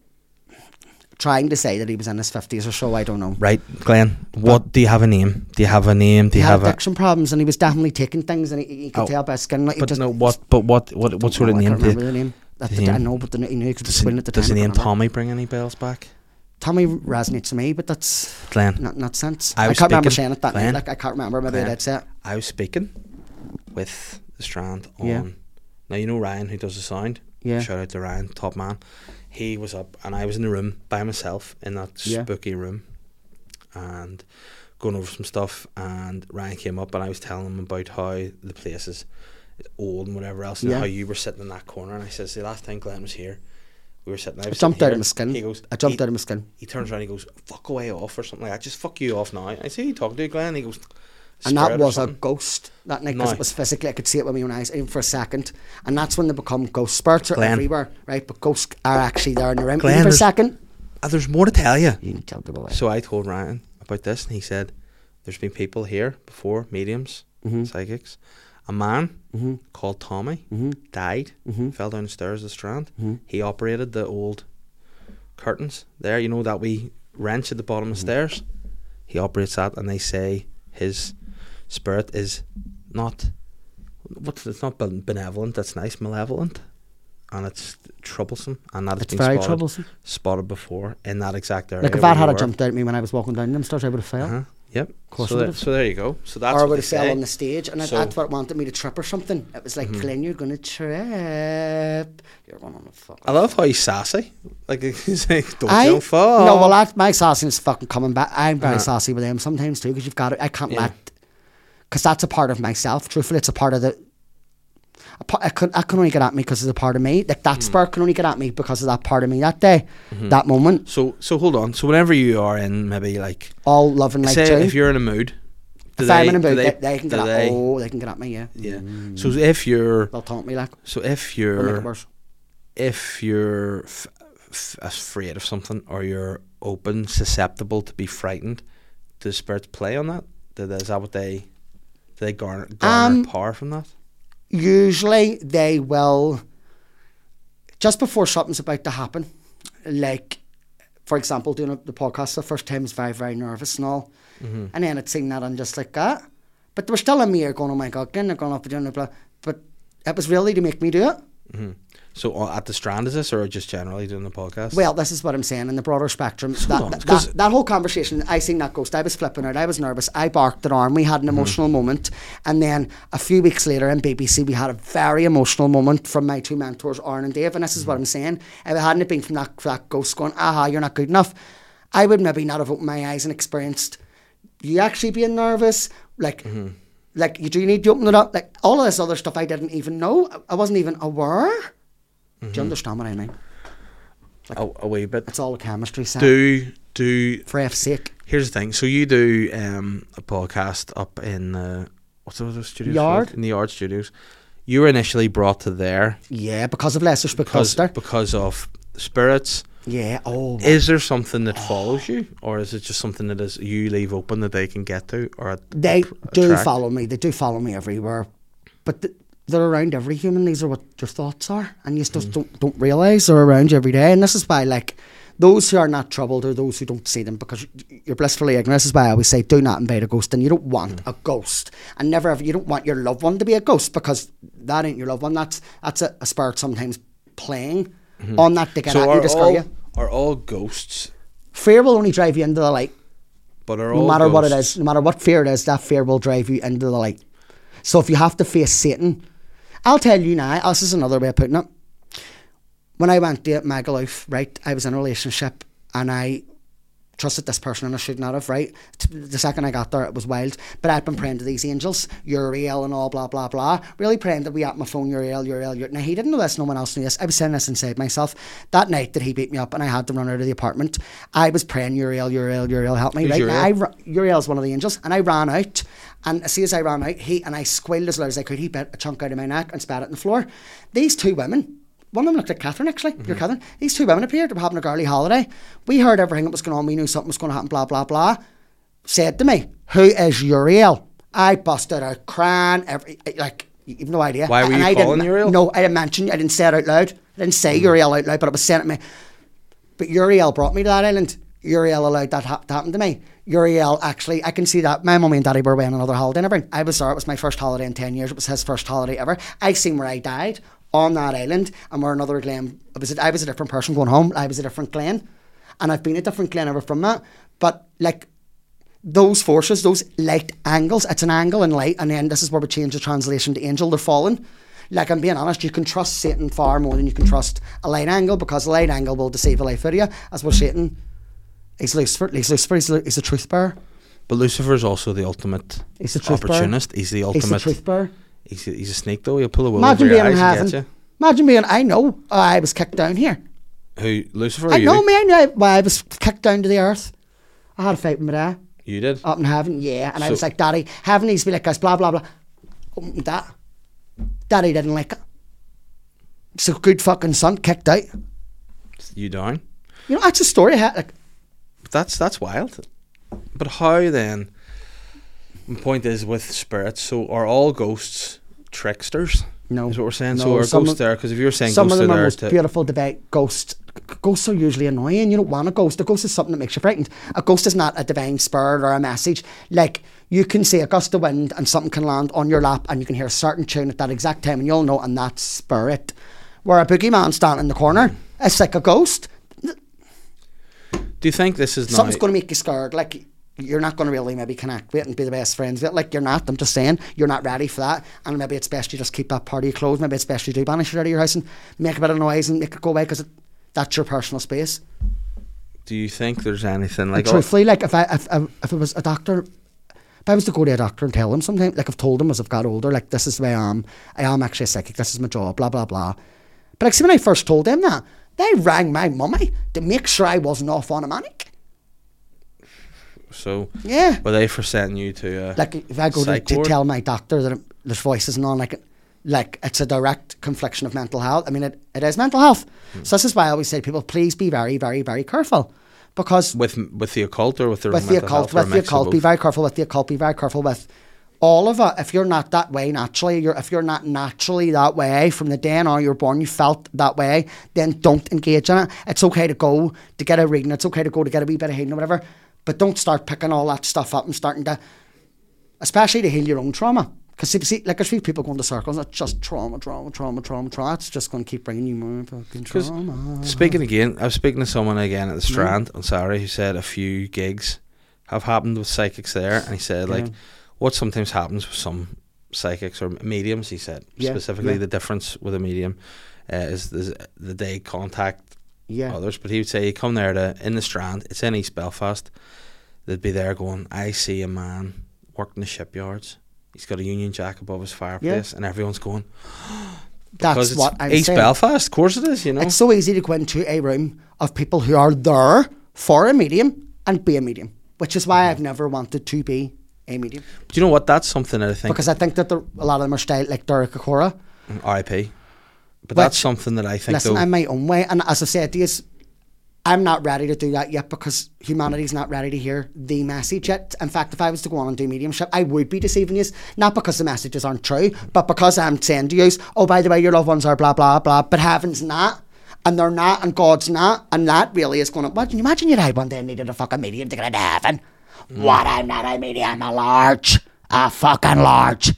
trying to say that he was in his fifties or so. I don't know. Right, Glenn, but what... Do you have a name? Do you have a name? Do you he have had addiction a... problems, and he was definitely taking things, and he, he could oh, tell by skin. Like, but just, no, what, but what, what, what sort know, of name? I can't remember the name. At the the I know, but the, he knew he could does win at the does time. Does the name Tommy bring any bells back? Tommy resonates to me, but that's Glenn. Not, not sense. I, I can't speaking, remember saying it that Glenn, like I can't remember. Maybe that's it. I was speaking with the Strand on. Yeah. Now, you know Ryan, who does the sound. Yeah. Shout out to Ryan, top man. He was up, and I was in the room by myself in that yeah. spooky room, and going over some stuff. And Ryan came up, and I was telling him about how the place is old and whatever else, and yeah. how you were sitting in that corner. And I says, the last time Glenn was here, we were sitting there. I, I jumped out of my skin. He goes, I jumped he, out of my skin. He turns around, he goes, fuck away off or something like that. Just fuck you off now. I say, you talking to Glenn? He goes, and that was a ghost that night, because no. it was physically, I could see it with my own eyes, even for a second. And that's when they become ghost spirits are everywhere, right? But ghosts are actually there in the room, even for a second. Uh, there's more to tell you. You can tell them away. So I told Ryan about this, and he said, there's been people here before, mediums, mm-hmm. psychics. A man mm-hmm. called Tommy mm-hmm. died, mm-hmm. fell down the stairs of the Strand. Mm-hmm. He operated the old curtains there, you know, that wee wrench at the bottom mm-hmm. of the stairs. He operates that, and they say his spirit is not, what's it's not benevolent, that's nice, malevolent, and it's troublesome, and that it's been very spotted, troublesome. Spotted before in that exact area. Like if that had a jumped out at me when I was walking down them stairs, I would have fell. Uh-huh. Yep. So, that, so there you go. So that's or I would have fell on the stage, and so, that's what wanted me to trip or something. It was like, mm-hmm. Glenn, you're gonna trip. You're going on a fucking. I love how he's sassy. Like he's like, don't, I, don't fall. No, well, I, my sassiness fucking coming back. I'm very uh-huh. sassy with him sometimes too, because you've got to. I can't yeah. let, because that's a part of myself. Truthfully, it's a part of the. A part, I could I can only get at me because of the part of me. Like that mm-hmm. spark can only get at me because of that part of me that day, mm-hmm. that moment. So so hold on. So whenever you are in, maybe like all loving, like say too. If you're in a mood, do if they, I'm in a mood, they, they can get at me. Oh, they can get at me. Yeah. Yeah. Mm. So if you're, they'll taunt me like. So if you're, if you're f- f- afraid of something, or you're open, susceptible to be frightened, do spirits play on that? Do they, is that what they, do they garner, garner um, power from that? Usually they will, just before something's about to happen, like for example doing a, the podcast the first time was very very nervous and all, mm-hmm. and then I'd seen that and just like that, but they were still in me going, oh my god, Glenn, they're going off doing blah, but it was really to make me do it. Mm-hmm. So at the Strand is this, or just generally doing the podcast? Well, this is what I'm saying, in the broader spectrum. So that, on, that, that, that whole conversation, I seen that ghost, I was flipping out, I was nervous, I barked at Arm, we had an mm-hmm. emotional moment, and then a few weeks later in B B C we had a very emotional moment from my two mentors, Aaron and Dave, and this is mm-hmm. what I'm saying. If it hadn't been from that, that ghost going, aha, you're not good enough, I would maybe not have opened my eyes and experienced you actually being nervous, like... Mm-hmm. Like, you do need to open it up. Like, all of this other stuff I didn't even know. I wasn't even aware. Mm-hmm. Do you understand what I mean? Like, a, a wee bit. It's all a chemistry set. Do, do... For F's sake. Here's the thing. So you do um, a podcast up in... Uh, what's those studios? Yard. In the Yard Studios. You were initially brought to there. Yeah, because of Leicester Spectacular. Because, because of spirits. Yeah, oh. Is there something that oh. follows you, or is it just something that is you leave open that they can get to? Or they attract? do follow me. They do follow me everywhere, but th- they're around every human. These are what your thoughts are, and you just mm. don't don't realise they're around you every day. And this is why, like, those who are not troubled are those who don't see them, because you're blissfully ignorant. This is why I always say, do not invite a ghost, and you don't want mm. a ghost, and never ever you don't want your loved one to be a ghost, because that ain't your loved one. That's that's a, a spirit sometimes playing. Mm-hmm. On that to get so at you, to scare you. Are all ghosts? Fear will only drive you into the light. But are all no matter ghosts? What it is, no matter what fear it is, that fear will drive you into the light. So if you have to face Satan, I'll tell you now, this is another way of putting it. When I went to Magaluf, right, I was in a relationship and I trusted this person and I should not have, right? The second I got there, it was wild. But I'd been praying to these angels, Uriel and all, blah, blah, blah. Really praying that we had my phone, Uriel, Uriel, Uriel. Now, he didn't know this, no one else knew this. I was saying this inside myself. That night that he beat me up and I had to run out of the apartment, I was praying, Uriel, Uriel, Uriel, help me. Right? Uriel? I, Uriel's one of the angels. And I ran out. And as soon as I ran out, he and I squealed as loud as I could. He bit a chunk out of my neck and spat it on the floor. These two women one of them looked like Catherine, actually. Mm-hmm. You're Catherine. These two women appeared. They were having a girly holiday. We heard everything that was going on. We knew something was going to happen, blah, blah, blah. Said to me, who is Uriel? I busted out crying. Every, like, you've no idea. Why were you I calling Uriel? No, I didn't mention I didn't say it out loud. I didn't say mm-hmm. Uriel out loud, but it was said at me. But Uriel brought me to that island. Uriel allowed that ha- to happen to me. Uriel, actually, I can see that. My mummy and daddy were away on another holiday and everything. I was there. It was my first holiday in ten years. It was his first holiday ever. I seen where I died on that island and where another Glen. It was a, I was a different person going home. I was a different Glen. And I've been a different Glen ever from that. But, like, those forces, those light angles, it's an angle and light, and then this is where we change the translation to angel. They're fallen. Like, I'm being honest, you can trust Satan far more than you can trust a light angle, because a light angle will deceive the life out of you, as well Satan. He's Lucifer. He's Lucifer. He's, he's the truth bearer. But Lucifer's also the ultimate he's the truth opportunist. Bearer. He's the ultimate. He's the truth bearer. He's a, he's a snake, though. He'll pull a wool Imagine over being your eyes heaven. And get you. Imagine being. I know. Uh, I was kicked down here. Who, Lucifer? I or know, you? Man. I, well, I was kicked down to the earth. I had a fight with my dad. You did? Up in heaven, yeah. And so, I was like, Daddy, heaven needs to be like us. Blah blah blah. Oh, Dad. Daddy didn't like it. So good fucking son kicked out. You down? You know, that's a story. I had, like. That's that's wild. But how then? My point is with spirits. So are all ghosts tricksters? No, is what we're saying. No, so are ghosts of, there? Because if you're saying some ghosts of them are, are most to beautiful debate. Ghosts, ghosts are usually annoying. You don't want a ghost. A ghost is something that makes you frightened. A ghost is not a divine spirit or a message. Like, you can see a gust of wind and something can land on your lap, and you can hear a certain tune at that exact time, and you'll know, and that's spirit. Where a boogeyman standing in the corner, it's like a ghost. Do you think this is something's now going to make you scared? Like, you're not going to really maybe connect with it and be the best friends with it. Like, you're not. I'm just saying, you're not ready for that. And maybe it's best you just keep that part of you closed. Maybe it's best you do banish it out of your house and make a bit of noise and make it go away, because that's your personal space. Do you think there's anything like? And truthfully, like if I if I, if it was a doctor, if I was to go to a doctor and tell him something, like I've told him as I've got older, like this is the way I am. I am actually a psychic. This is my job. Blah blah blah. But like, see, when I first told him that, they rang my mummy to make sure I wasn't off on a manic. So, yeah. Were they for sending you to a Like, if I go to, to tell my doctor that there's voices and all, like, like it's a direct confliction of mental health. I mean, it, it is mental health. Hmm. So this is why I always say to people, please be very, very, very careful. Because With with the occult or with their with the occult, with the occult, be very careful with the occult, be very careful with all of it. If you're not that way naturally, you're, if you're not naturally that way from the day and hour you're born, you felt that way, then don't engage in it. It's okay to go to get a reading. It's okay to go to get a wee bit of healing or whatever. But don't start picking all that stuff up and starting to, especially to heal your own trauma. Because see, see, like, there's few people going to circles. It's just trauma, trauma, trauma, trauma, trauma. It's just going to keep bringing you more fucking trauma. Speaking again, I was speaking to someone again at the Strand on Saturday who said a few gigs have happened with psychics there. And he said, like, yeah. What sometimes happens with some psychics or mediums, he said, yeah, specifically yeah. the difference with a medium uh, is, is that they contact yeah. others. But he would say, you come there to in the Strand, it's in East Belfast, they'd be there going, I see a man working the shipyards. He's got a Union Jack above his fireplace, yeah. and everyone's going, oh, that's what I'm East saying. Belfast, of course it is, you know. It's so easy to go into a room of people who are there for a medium and be a medium, which is why yeah. I've never wanted to be a medium. Do you know what? That's something that I think, because I think that there, a lot of them are styled like Dora Kakora, R I P. But which, that's something that I think. Listen, though, I'm my own way, and as I've said to you, I'm not ready to do that yet, because humanity's not ready to hear the message yet. In fact, if I was to go on and do mediumship, I would be deceiving you, not because the messages aren't true, but because I'm saying to you, oh, by the way, your loved ones are blah blah blah, but heaven's not, and they're not, and God's not, and that really is going to. Well, can you imagine you died one day and needed a fucking medium to get into heaven? Mm. What? I'm not a medium, I'm a large. A fucking large.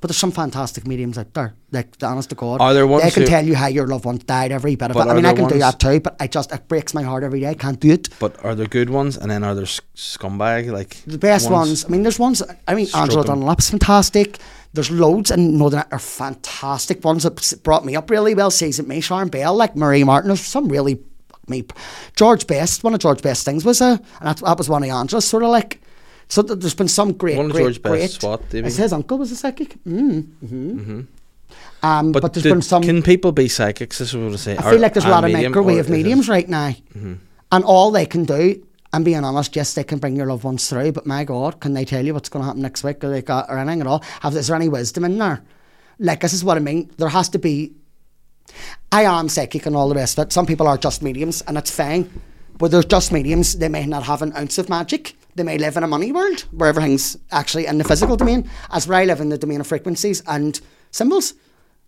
But there's some fantastic mediums out there. Like, the honest to God. Are there ones They can tell you how your loved ones died, every bit of it. I mean, I can ones, do that too, but I just, it breaks my heart every day. I can't do it. But are there good ones? And then are there scumbag, like, the best ones? ones I mean, there's ones, I mean, Angela Dunlop's fantastic. There's loads, and no, there are fantastic ones that brought me up really well. Season me, Sharon Bell, like Marie Martin. There's some really me George Best one of George Best's things was a and that, that was one of Angela's, sort of like, so th- there's been some great one of great, George great, Best's what his mean? Uncle was a psychic mm, mm-hmm. Mm-hmm. Um, but, but there's did, been some can people be psychics this is what I say I feel like there's a lot of microwave mediums right now mm-hmm. and all they can do, and being honest, yes, they can bring your loved ones through, but my God, can they tell you what's going to happen next week, or they got or anything at all? Have, is there any wisdom in there? like, this is what I mean. There has to be... I am psychic and all the rest of it. Some people are just mediums, and it's fine. But they're just mediums. They may not have an ounce of magic. They may live in a money world where everything's actually in the physical domain, as where I live in the domain of frequencies and symbols.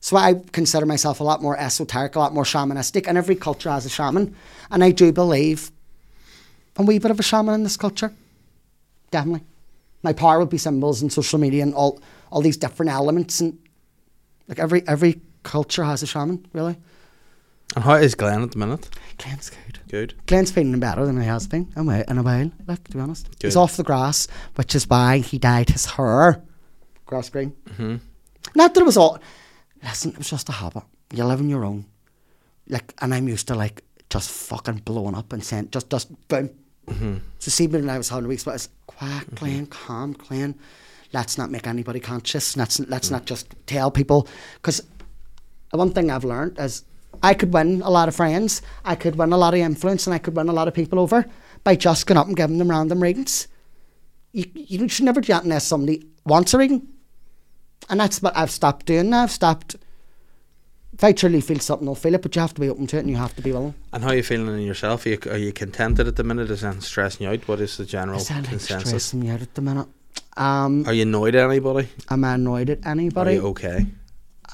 So I consider myself a lot more esoteric, a lot more shamanistic, and every culture has a shaman. And I do believe a wee bit of a shaman in this culture. Definitely. My power would be symbols and social media and all all these different elements. And like every every culture has a shaman, really. And how is Glenn at the minute? Glenn's good. Good. Glenn's feeling better than he has been in a while, like, to be honest. Good. He's off the grass, which is why he dyed his hair grass green. Mm-hmm. Not that it was all... Listen, it was just a habit. You're living your own. Like, and I'm used to, like, just fucking blowing up and saying, just, just, boom. Mm-hmm. So see me when I was having a week's, but it's quiet, mm-hmm. Glenn, calm, Glenn. Let's not make anybody conscious. Let's, let's mm-hmm. not just tell people. Because one thing I've learned is... I could win a lot of friends, I could win a lot of influence, and I could win a lot of people over by just going up and giving them random readings. You, you should never do that unless somebody wants a reading. And that's what I've stopped doing now. I've stopped. If I truly feel something, I'll feel it, but you have to be open to it and you have to be willing. And how are you feeling in yourself? Are you, are you contented at the minute? Is that stressing you out? What is the general is that consensus? It's stressing me out at the minute. Um, are you annoyed at anybody? Am I annoyed at anybody? Are you okay?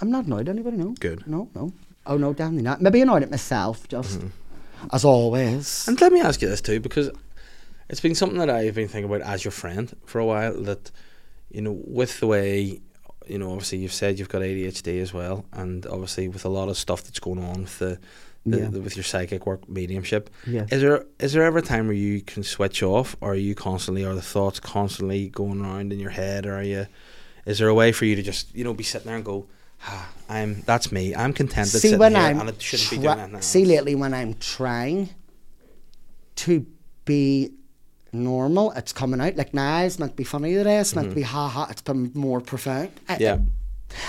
I'm not annoyed at anybody, no. Good. No, no. Oh no, definitely not. Maybe annoyed at myself, just mm-hmm. as always. And let me ask you this too, because it's been something that I've been thinking about as your friend for a while. That, you know, with the way, you know, obviously you've said you've got A D H D as well, and obviously with a lot of stuff that's going on with the, the, yeah. the with your psychic work, mediumship. Yeah. Is there is there ever a time where you can switch off, or are you constantly, are the thoughts constantly going around in your head, or are you? Is there a way for you to just, you know, be sitting there and go? I'm that's me I'm content see when here, I'm and it shouldn't tra- be doing that now. See lately when I'm trying to be normal, it's coming out like, nah, it's meant to be funny today, it's meant mm-hmm. to be ha ha, it's been more profound. I, yeah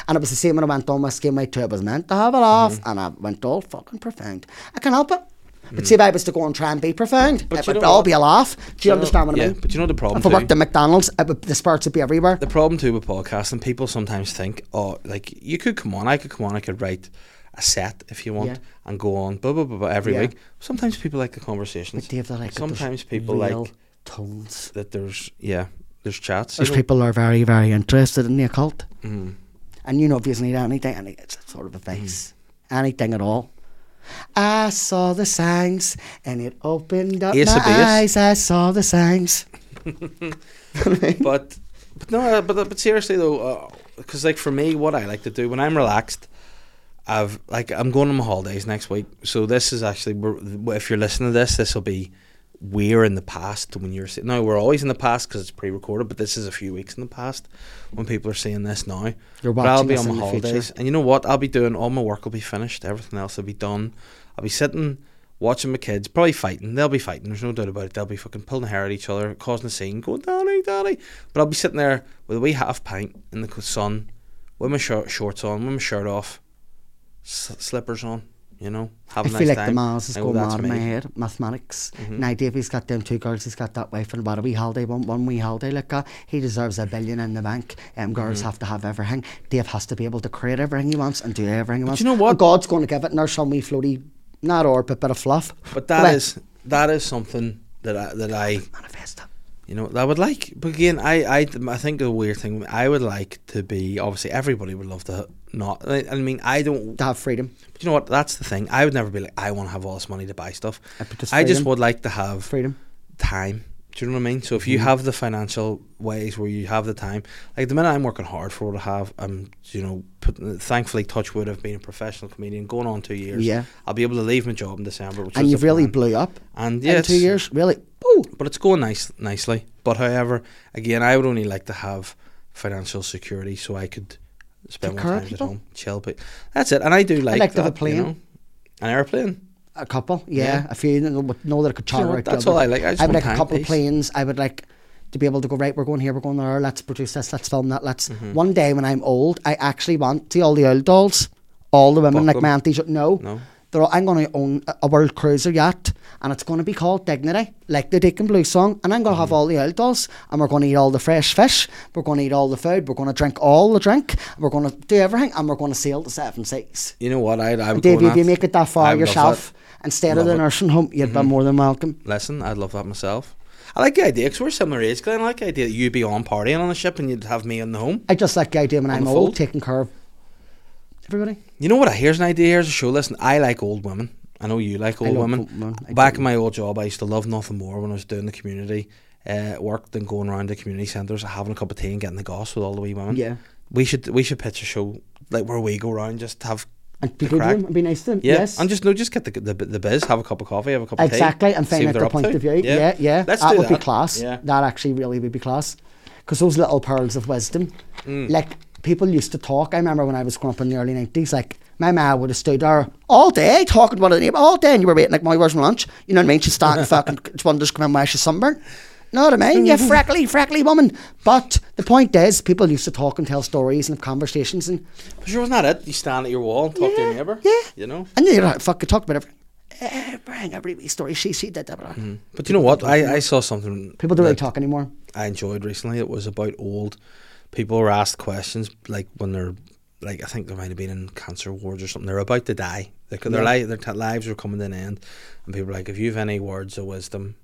and it was the same when I went on my skin weight too. I was meant to have it off, mm-hmm. and I went all fucking profound. I can't help it. But mm-hmm. see, if I was to go and try and be profound, but it would all be a laugh. Do you, you understand know, what I yeah, mean? But you know the problem. If I worked too, at McDonald's, it would, the spirits would be everywhere. The problem too with podcasting, people sometimes think, oh, like you could come on, I could come on, I could write a set if you want, yeah. and go on, blah blah blah, blah every yeah. week. Sometimes people like the conversations. But Dave, they like sometimes people real like tones. That there's yeah, there's chats. There's people know? Are very very interested in the occult, mm. and you know if you need anything, any sort of advice, mm. anything at all. I saw the signs and it opened up Ace my eyes. I saw the signs. but but no, but but seriously though, because uh, like for me, what I like to do when I'm relaxed, I've like I'm going on my holidays next week. So this is actually, if you're listening to this, this will be we're in the past when you're seeing. No, we're always in the past because it's pre-recorded. But this is a few weeks in the past when people are seeing this now. You're watching but I'll be on my holidays, and you know what? I'll be doing all my work will be finished. Everything else will be done. I'll be sitting watching my kids, probably fighting. They'll be fighting. There's no doubt about it. They'll be fucking pulling hair at each other, causing a scene, going daddy, daddy. But I'll be sitting there with a wee half pint in the sun, with my sh- shorts on, with my shirt off, s- slippers on. You know, have I a nice feel like time. The miles is going on in my head. Mathematics. Mm-hmm. Now Davey's got them two girls. He's got that wife and what a wee holiday. One, one wee holiday like that. He deserves a billion in the bank. Um, girls mm-hmm. have to have everything. Dave has to be able to create everything he wants and do everything he wants. But you know what? And God's going to give it. And there's some wee floaty, not orbit, bit of fluff. But that but is that is something that I that I manifest. You know, I would like. But again, I, I I think the weird thing I would like to be. Obviously, everybody would love to. Not I, I mean I don't to have freedom, but you know what, that's the thing. I would never be like I want to have all this money to buy stuff. Just I just would like to have freedom, time, do you know what I mean? So if mm-hmm. you have the financial ways where you have the time, like the minute I'm working hard for what I have, I'm you know put, thankfully touch wood, I've been a professional comedian going on two years. Yeah, I'll be able to leave my job in December, which and you've really plan. Blew up and yeah, in two years, really. Ooh. But it's going nice nicely. But however, again, I would only like to have financial security so I could spend more time at home, chill. But that's it. And I do like, I like that, to have a plane, you know, an airplane, a couple, yeah, yeah. a few. Know, know that I could charter. You know, that's all I like. I, I would like a couple of planes. I would like to be able to go right. We're going here. We're going there. Let's produce this. Let's film that. Let's. Mm-hmm. One day when I'm old, I actually want see all the old dolls, all the women Buck like them. My aunties. No, no, they're all, I'm going to own a world cruiser yacht and it's going to be called Dignity, like the Deacon Blue song, and I'm going to have all the outdoors and we're going to eat all the fresh fish, we're going to eat all the food, we're going to drink all the drink, we're going to do everything, and we're going to sail the seven seas. You know what, I, I would go Dave, if you make it that far yourself instead of the nursing home, you'd mm-hmm. be more than welcome. Listen, I'd love that myself. I like the idea, because we're similar age, Glenn. I like the idea that you'd be on partying on the ship and you'd have me in the home. I just like the idea when I'm old, taking care of everybody. You know what? I Here's an idea, here's a show. Listen, I like old women. I know you like old women. women. Back in my old job, I used to love nothing more when I was doing the community uh, work than going around the community centres, having a cup of tea and getting the goss with all the wee women. Yeah. We should we should pitch a show like where we go around just have... And be good to them and be nice to them. Yeah. Yes. And just no, just get the, the the biz, have a cup of coffee, have a cup of exactly, tea. Exactly, and find out their point to. of view. Yeah, yeah. yeah. Let's that do would that. be class. Yeah. That actually really would be class. Because those little pearls of wisdom, mm. like people used to talk. I remember when I was growing up in the early nineties, like my ma would have stood there all day talking about it all day, and you were waiting like, my where's my lunch? You know what I mean? She'd start and fucking wonders come in where she's sunburned. Know what I mean? You freckly, freckly woman. But the point is, people used to talk and tell stories and have conversations. And but sure, wasn't that it? You stand at your wall and talk yeah, to your neighbour. Yeah. You know? And then you like, fuck, you talk about everything. Everything, every wee story. She, she did that. Mm-hmm. But you know what? I, I saw something. People don't really talk anymore. I enjoyed recently. It was about old people were asked questions, like when they're, like, I think they might have been in cancer wards or something. They're about to die. They, their, yeah. li- their t- lives are coming to an end. And people are like, if you have any words of wisdom,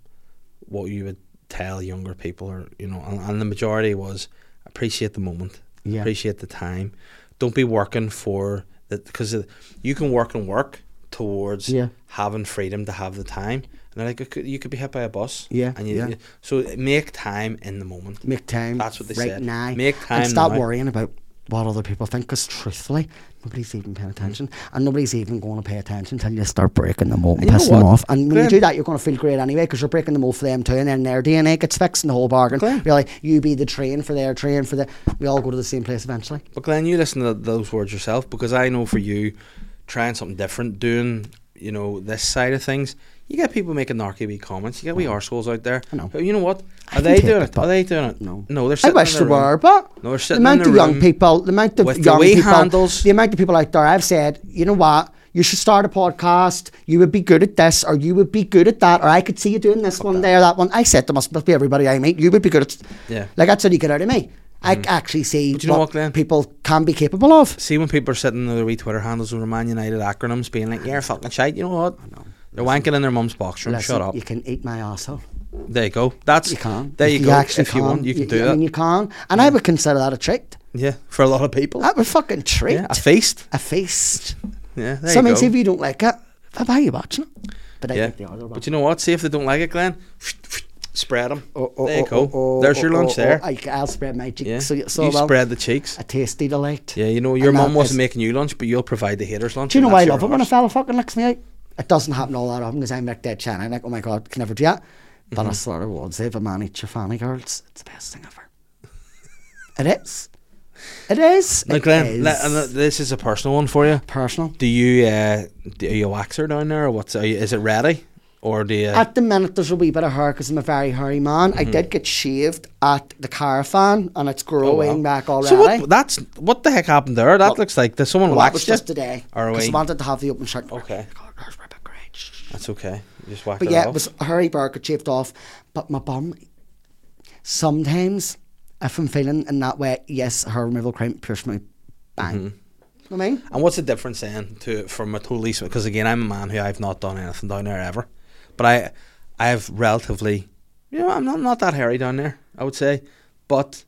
what you would tell younger people, or you know, and, and the majority was appreciate the moment, yeah. appreciate the time. Don't be working for that, because you can work and work towards yeah. having freedom to have the time. And they're like, you could be hit by a bus, yeah, and you, yeah. you, so make time in the moment. Make time. That's what they right said. Now. Make time. And stop now. worrying about what other people think, because truthfully, nobody's even paying attention, and nobody's even going to pay attention until you start breaking them up and, and pissing them off. And when Glenn, you do that, you're going to feel great anyway, because you're breaking them all for them too, and then their D N A gets fixed in the whole bargain. Glenn, really, you be the train for their train for the. We all go to the same place eventually. But Glenn, you listen to those words yourself, because I know for you, trying something different, doing you know this side of things, you get people making narky wee comments. You get wee arseholes out there. I know. But you know what? Are they doing it? it? Are they doing it? No. No, they're sitting I wish in the room. There were, but no, they're sitting the amount in the of room young people, the amount of young the people, handles. the amount of people out there, I've said, you know what? You should start a podcast. You would be good at this, or you would be good at that, or I could see you doing this Fuck one that. day or that one. I said there must, must be everybody I meet. You would be good at. Yeah. Like that's what you get out of me. I mm. actually see you know what, what people can be capable of. See when people are sitting in their wee Twitter handles over Man United acronyms, being like, "Yeah, fucking shite." You know what? I know. They're wanking in their mum's box room. Listen, shut up. You can eat my arsehole. There you go. That's you can. There you, you go. Actually if can. you want, you can you, do that. I mean, you can, and yeah. I would consider that a treat. Yeah, for a lot of people. That would fucking treat. Yeah, a feast. A feast. Yeah. There so you go. Sometimes if you don't like it, why are you watching it? But I yeah. think they are. But you know what? See if they don't like it, Glenn. Spread them. Oh, oh, there you go. Oh, oh, There's oh, your lunch oh, there. Oh, I'll spread my cheeks. Yeah. So, so you well, spread the cheeks. A tasty delight. Yeah, you know your mum wasn't making you lunch, but you'll provide the haters lunch. Do you know why I love it when a fella fucking licks me out? It doesn't happen all that often, because I'm like dead Shannon. I'm like, oh my God, can never do that. But mm-hmm. I swear to God, save a man eat your fanny girls. It's the best thing ever. It is. It is. Now, it Glenn, is. Let, uh, this is a personal one for you. Personal. Do you, uh, do, are you a waxer down there? Or what's, are you, is it ready? Or do you... At the minute, there's a wee bit of hair, because I'm a very hairy man. Mm-hmm. I did get shaved at the caravan, and it's growing oh, wow. back already. So what, that's, what the heck happened there? That well, looks like there's someone well, waxed it. was just today, because I wanted to have the open shirt. Okay. That's okay. You just whack it off. But yeah, it was a hairy burger chipped off. But my bum, sometimes, if I'm feeling in that way, yes, hair removal cream, pierce my bang. Mm-hmm. You know what I mean? And what's the difference then to from a totally... Because again, I'm a man who I've not done anything down there ever. But I I have relatively... You know, I'm not, not that hairy down there, I would say. But...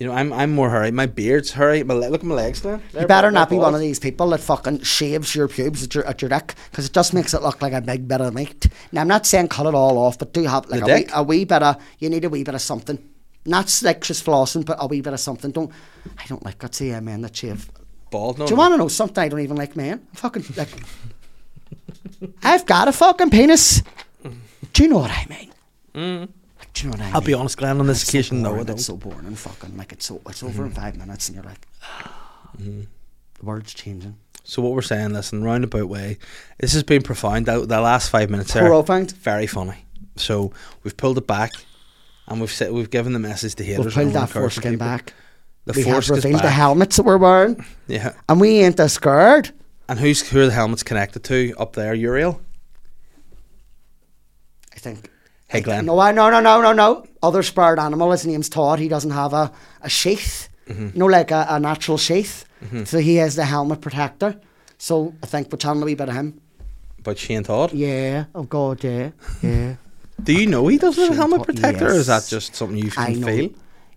You know, I'm I'm more hairy. My beard's hairy. My le- look at my legs now. You better not be balls. one of these people that fucking shaves your pubes at your at your dick, because it just makes it look like a big bit of meat. Now I'm not saying cut it all off, but do have like a wee, a wee bit of. You need a wee bit of something, not like just flossing, but a wee bit of something. Don't I don't like that. See, yeah, man, that shave. Bald? No. Do you no. want to know something? I don't even like, man. I'm fucking like. I've got a fucking penis. Do you know what I mean? Mm. Do you know what I mean? I'll be honest, Glenn, on this it's occasion, so boring, no, I don't. It's so boring and fucking, like, it's, so, it's over mm-hmm. in five minutes, and you're like, oh, mm-hmm. the world's changing. So what we're saying, listen, roundabout way, this has been profound. The, the last five minutes there, profound. Very funny. So we've pulled it back, and we've set, we've given the message to haters. We've pulled that foreskin back. The we have revealed back. the helmets that we're wearing. Yeah. And we ain't that scared. And who's who are the helmets connected to up there, Uriel? I think. Hey, Glenn. No, no, no, no, no, no. Other spirit animal. His name's Todd. He doesn't have a, a sheath. Mm-hmm. You know, like a, a natural sheath. Mm-hmm. So he has the helmet protector. So I think we're telling a wee bit of him. About Shane Todd? Yeah. Oh, God, yeah. Yeah. Do you know he doesn't have a helmet protector, yes. or is that just something you can I know. feel?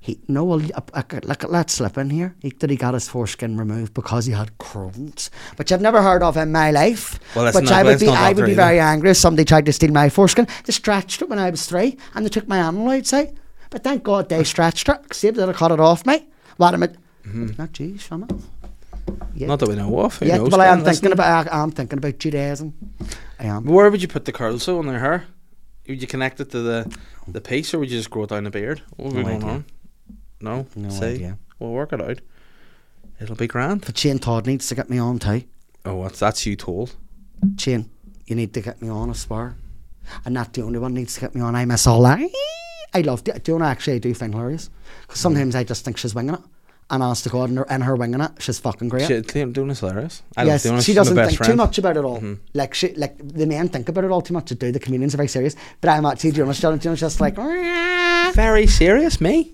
He, no, well, I, I, look, let's slip in here. He, that he got his foreskin removed because he had Crohn's, which I've never heard of in my life. Well, that's which not, I would be, I would be very angry if somebody tried to steal my foreskin. They stretched it when I was three, and they took my amyloid side. But thank God they stretched it, because they'd have cut it off me. What am I? Mm-hmm. Not Jewish, am I? Not that we know of. Who yet, knows, well, I am thinking listening. about. I, I'm thinking about Judaism. I am. Where would you put the curls on their hair? Would you connect it to the the piece, or would you just grow it down the beard? What would no be going idea. on? No, no See, idea. We'll work it out. It'll be grand. But Shane Todd needs to get me on too. Oh, that's, that's you told. Shane, you need to get me on, I swear. And not the only one needs to get me on. I miss all that. I love it. Do you know, actually, I do think hilarious. Because sometimes I just think she's winging it. And asked to God, and her, and her winging it, she's fucking great. She, Donna's hilarious. I yes, love Donna. She doesn't think friend. too much about it all. Mm-hmm. Like she, like the men think about it all too much. To do the comedians are very serious, but I'm actually Donna's just like very serious. Me,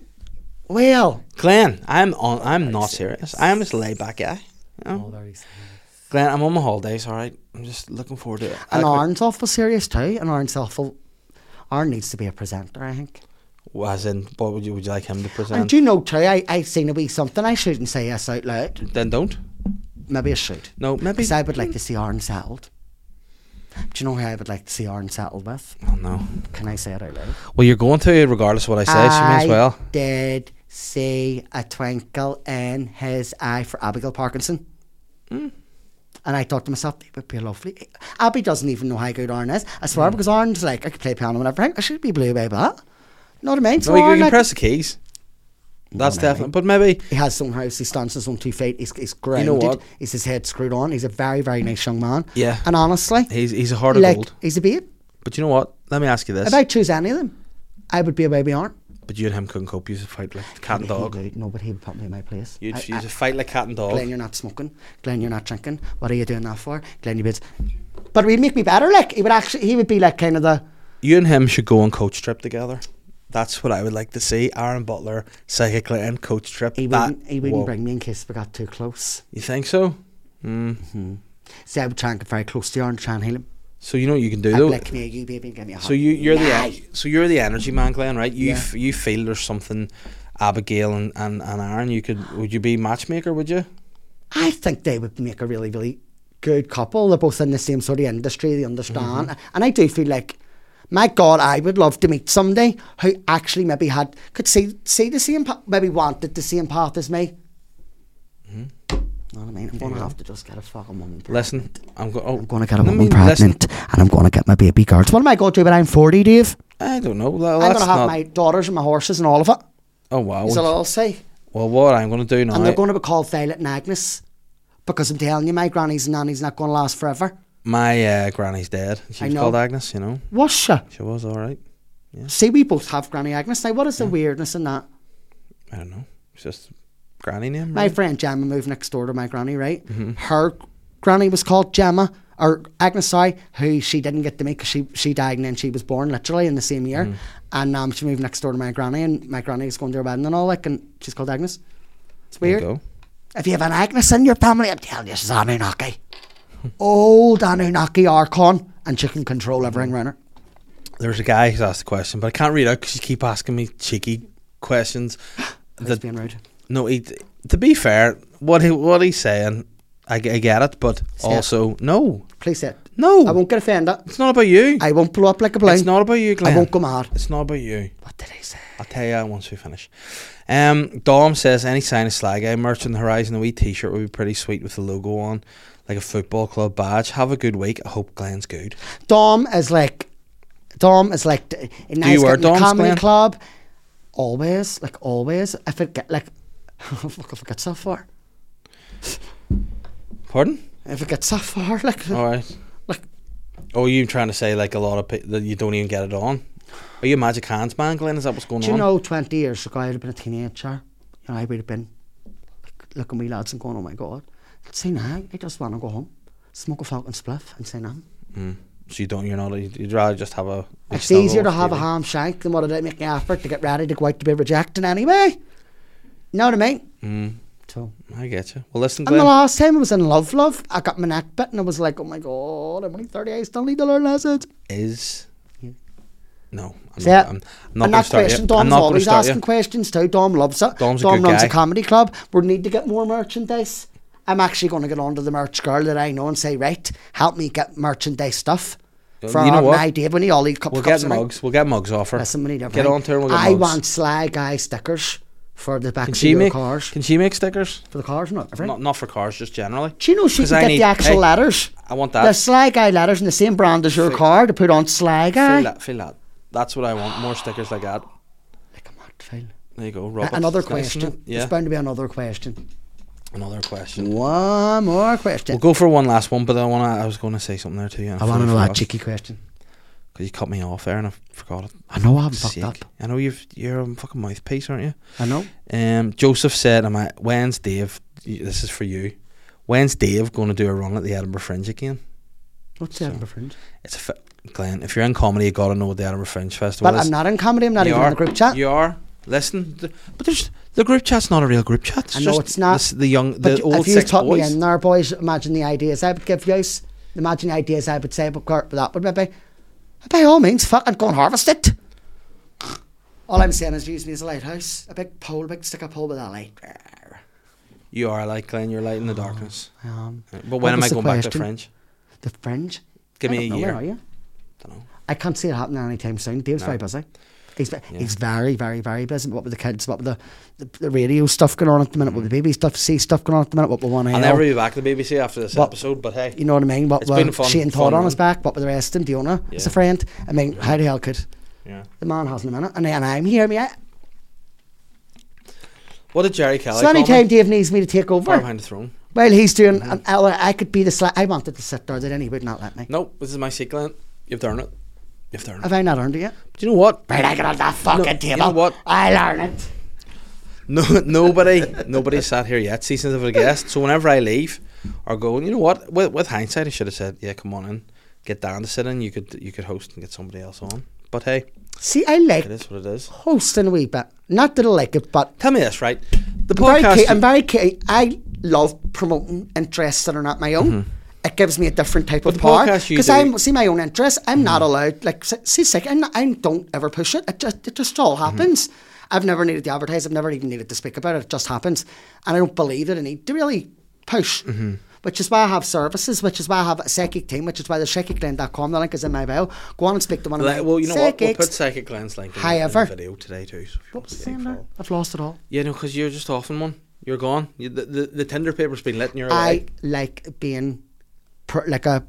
well, Glenn, I'm on. I'm not serious. serious. I'm just laid back guy. You know? Oh, Glenn, I'm on my holidays. All right, I'm just looking forward to it. And Aaron's awful serious too. And Aaron's awful. Aaron needs to be a presenter, I think. As in, what would you would you like him to present? And do you know, Terry, I, I've seen a wee something. I shouldn't say yes out loud. Then don't. Maybe I should. No, maybe. Because I would like to see Aaron settled. Do you know who I would like to see Aaron settled with? Oh, no. Can I say it out loud? Well, you're going to, regardless of what I say, I so you may as well. I did see a twinkle in his eye for Abigail Parkinson. Mm. And I thought to myself, it would be lovely. Abby doesn't even know how good Aaron is. I swear, mm. because Aaron's like, I could play piano and everything. I should be blue by that. Know what I mean? So no, you can like, press the keys. That's definitely. But maybe he has some house. He stands his own two feet. He's he's grounded. You know what? He's his head screwed on. He's a very very nice young man. Yeah. And honestly, he's he's a heart of like, gold. He's a babe. But you know what? Let me ask you this: if I choose any of them, I would be a baby Aaron. But you and him couldn't cope. You would fight like cat and dog. Would, no, but he would put me in my place. You'd I, I, fight like cat and dog. Glenn, you're not smoking. Glenn, you're not drinking. What are you doing that for? Glenn, you would. But it would make me better. Like he would actually. He would be like kind of the. You and him should go on coach trip together. That's what I would like to see. Aaron Butler, Psychic Glenn, coach trip. He wouldn't, that, he wouldn't bring me in case we got too close. You think so? Mm. Mm-hmm. See, I would try and get very close to Aaron and try and heal him. So you know what you can do I'd though? Like, come here, you baby, give me a hug. So you, you're nah. the so you're the energy man, Glenn, right? You yeah. f- you feel there's something, Abigail and, and, and Aaron. You could would you be matchmaker? Would you? I think they would make a really really good couple. They're both in the same sort of industry. They understand, mm-hmm. and I do feel like. My God, I would love to meet somebody who actually maybe had could see see the same path, maybe wanted the same path as me. Mm-hmm. Know what I mean? I'm gonna yeah. have to just get a fucking woman. Pregnant. Listen, I'm, go- oh, I'm gonna get a woman mean, pregnant, listen. and I'm gonna get my baby girls. What am I gonna do when I'm forty, Dave? I don't know. Well, I'm gonna have not... my daughters and my horses and all of it. Oh wow! Is that all I'll say? Well, what I'm gonna do now? And they're gonna be called Violet and Agnes, because I'm telling you, my grannies and nannies not gonna last forever. My uh, granny's dead. She was called Agnes, you know. Was she? She was, all right. Yeah. See, we both have Granny Agnes. Now, what is the yeah. weirdness in that? I don't know. It's just granny name, right? My friend Gemma moved next door to my granny, right? Mm-hmm. Her granny was called Gemma, or Agnes, sorry, who she didn't get to meet because she, she died and then she was born, literally, in the same year. Mm-hmm. And um, she moved next door to my granny, and my granny was going to her wedding and all that, and she's called Agnes. It's weird. There you go. If you have an Agnes in your family, I'm telling you, she's Anunnaki. Old Anunnaki Archon, and she can control everything around her. There's a guy who's asked a question, but I can't read out because you keep asking me cheeky questions. That's being rude. No, he, to be fair, what he what he's saying, I, I get it, but say also it. no. Please say it. No, I won't get offended. It's not about you. I won't blow up like a balloon. It's not about you, Glenn. I won't go mad. It's not about you. What did I say? I'll tell you once we finish. Um, Dom says any sign of Sly Guy merch on the horizon, a wee T-shirt would be pretty sweet with the logo on. Like a football club badge. Have a good week. I hope Glenn's good. Dom is like, Dom is like. Do you wear Dom's, Comedy Glenn? Club. Always, like always. I forget, like, look, if it gets so far. Pardon? If it gets so far, like. All right. Like. Oh, you trying to say like a lot of people that you don't even get it on? Are you a magic hands man, Glenn? Is that what's going on? Do you know, twenty years ago, I'd have been a teenager. You know, I would have been like, looking wee lads and going, oh my God. See now, I just want to go home. smoke a falcon spliff and say nothing. Mm. So you don't, you're not, you'd rather just have a... It's easier to have a ham shank than what it is make an effort to get ready to go out to be rejecting anyway. You know what I mean? Mm. So I get you. Well, listen, Glenn. And the last time I was in love, love, I got my neck bit and I was like, oh my God, I'm only thirty, I still need to learn lessons. Is... No, I'm See, not, I'm, I'm not going to start question, Dom's I'm not always asking you. Questions too. Dom loves it. Dom's Dom runs guy. A comedy club. We need to get more merchandise. I'm actually going to get on to the merch girl that I know and say, right, help me get merchandise stuff for you know my day. We need all these cup we'll cups. We'll get mugs. We'll get mugs off her. Listen, we need get on to her. We'll get I mugs. want Sly Guy stickers for the back of your make, cars. Can she make stickers for the cars? Not everything. Not, not for cars, just generally. Do you know she can I get need, the actual hey, letters? I want that. The Sly Guy letters in the same brand as your feel, car to put on Sly Guy. Feel that. Feel that. That's what I want, more stickers like that. Like a mad file. There you go, Robert. Another question. Nice, yeah. There's bound to be another question. Another question. One more question. We'll go for one last one, but I want I was going to say something there too. Yeah, I want to know that cheeky question. Because you cut me off there and I forgot it. I know I haven't fucked up. I know you've, you're a fucking mouthpiece, aren't you? I know. Um, Joseph said, "Am I? When's Dave, this is for you, when's Dave going to do a run at the Edinburgh Fringe again?" What's the so, Edinburgh Fringe? It's a... Fi- Glenn, if you're in comedy, you gotta know what the Edinburgh Fringe Festival but is. But I'm not in comedy. I'm not you even are, in the group chat. You are. Listen, th- but there's the group chat's not a real group chat. It's I know just it's not. The, the young, the but old. If you taught boys. Me in there, boys, imagine the ideas I would give you. Imagine the ideas I would say about that. But maybe, by all means, fuck, I'd go and harvest it. All I'm saying is, use me as a lighthouse, a big pole, a big stick of pole with a light. You are like Glenn. You're light in the oh, darkness. I am. But when am I going back to the Fringe? The Fringe. Give me a know, year. Where are you? Dunno. I can't see it happening anytime soon. Dave's no. very busy. He's, yeah. he's very, very, very busy. What with the kids, what with the, the, the radio stuff going on at the minute, mm. with the B B C stuff, C stuff going on at the minute, what we want to hear. I'll never be back to the B B C after this what, episode, but hey. You know what I mean? What it's been fun. Shane Todd on his back, what with the rest of him, Diona yeah. as a friend. I mean, yeah. how the hell could yeah. the man hasn't a minute? And then I'm here, I mean, I, what did Jerry Kelly so anytime Dave needs me to take over. Far behind the throne. Well, he's doing, mm-hmm. an, I, I could be the sli- I wanted to sit there, then he would not let me. Nope, this is my secret. You've done it. You've earned it. Have I not earned it yet? Do you know what? Right, I get on that fucking no, table. You know what? I'll earn it. No, nobody, nobody sat here yet. Seasons of a guest. So whenever I leave, or go, you know what? With, with hindsight, I should have said, "Yeah, come on in, get Dan to sit in. You could, you could host and get somebody else on." But hey, see, I like it is what it is. Hosting a wee bit. Not that I like it, but tell me this, right? The I'm podcast. Very key, I'm very key. I love promoting interests that are not my own. Mm-hmm. It gives me a different type but of power because I see my own interests. I'm mm-hmm. not allowed, like, see, sick. I'm not, I don't ever push it. It just, it just all happens. Mm-hmm. I've never needed to advertise. I've never even needed to speak about it. It just happens, and I don't believe that I need to really push. Mm-hmm. Which is why I have services. Which is why I have a psychic team. Which is why the psychic glenn dot com, the link is in my bio. Go on and speak to one Le- of my well, you know psychics. What? We'll put Psychic Glenn's link in, However, in the video today too. So what was saying there? I've lost it all. Yeah, no, because you're just off on one. You're gone. You, the, the the Tinder paper's been lit in your eye. I like being. Per, like a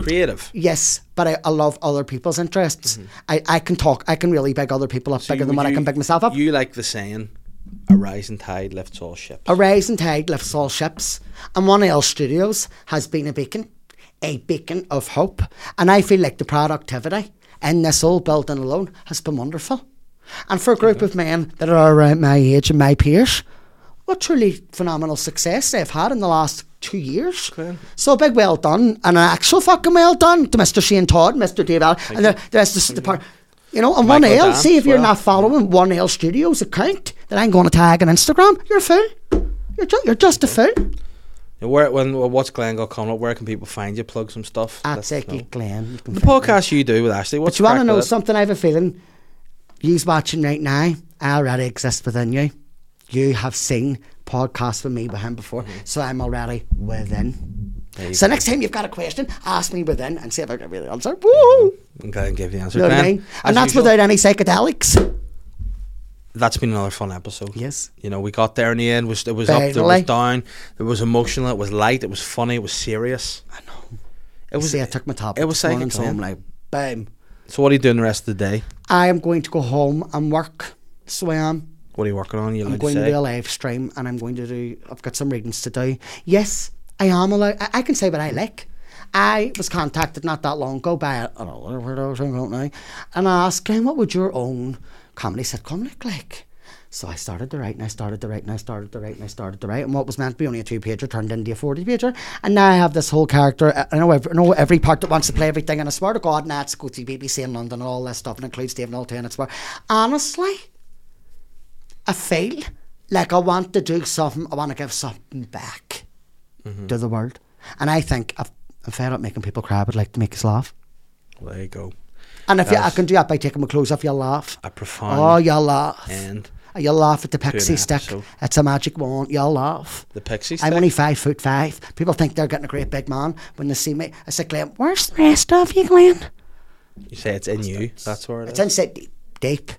creative, yes, but I, I love other people's interests. Mm-hmm. I, I can talk, I can really big other people up so bigger you, than what you, I can big myself up. You like the saying, a rising tide lifts all ships. A rising tide lifts all ships. And One L Studios has been a beacon, a beacon of hope. And I feel like the productivity in this old building alone has been wonderful. And for a group mm-hmm. of men that are around my age and my peers, what truly phenomenal success they've had in the last two years. Okay. So a big well done and an actual fucking well done to Mister Shane Todd, Mister Dave Allen, and the, the rest of the part. You know, and Michael one L, see if well. You're not following yeah. one L Studios account that I'm going to tag on Instagram, you're a fool. You're, ju- you're just a fool. Now where, when, what's Glenn got coming up? Where can people find you? Plug some stuff. At Psychic Glenn. The podcast me. You do with Ashley, what's but you want to know something? I have a feeling, you's watching right now, I already exist within you. You have seen podcasts with me behind before, mm-hmm. so I'm already within. So go. Next time you've got a question, ask me within and see if I can really answer. Woo! I'm going to give you the answer. You know what I mean? And that's usual. Without any psychedelics. That's been another fun episode. Yes. You know, we got there in the end. It was, it was up, there was down, it was emotional, it was light, it was funny, it was serious. I know. It was, see, I took my top. It was psychic. So I'm like, boom. So what are you doing the rest of the day? I am going to go home and work. So I am. What are you working on? You I'm going to, to do a live stream and I'm going to do, I've got some readings to do. Yes, I am allowed, I, I can say what I like. I was contacted not that long ago by a weirdo, I don't know, and I asked, Glenn, what would your own comedy sitcom look like? So I started to write, and I started to write, and I started to write, and I started to write. And what was meant to be only a two-pager turned into a forty-pager. And now I have this whole character. I know every, I know every part that wants to play everything. And I swear to God, now it's go to B B C in London and all this stuff, and includes Dave Nolte. And it's where, honestly, I feel like I want to do something. I want to give something back mm-hmm. to the world. And I think I've, I'm fed up making people cry. I would like to make us laugh. Well, there you go. And if you, I can do that by taking my clothes off, you'll laugh. A profound oh, you'll laugh. End. You'll laugh at the pixie stick. Episode. It's a magic wand. You'll laugh. The pixie stick? I'm only five foot five. People think they're getting a great big man when they see me. I say, Glenn, where's the rest of you, Glenn? You say it's in that's you. That's where it it's is. It's inside, deep, deep,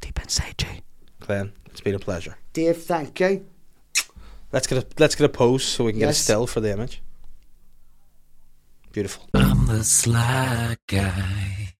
deep inside you. Glenn, it's been a pleasure. Dave, thank you. Let's get a, let's get a pose so we can yes. get a still for the image. Beautiful. I'm the Sly Guy.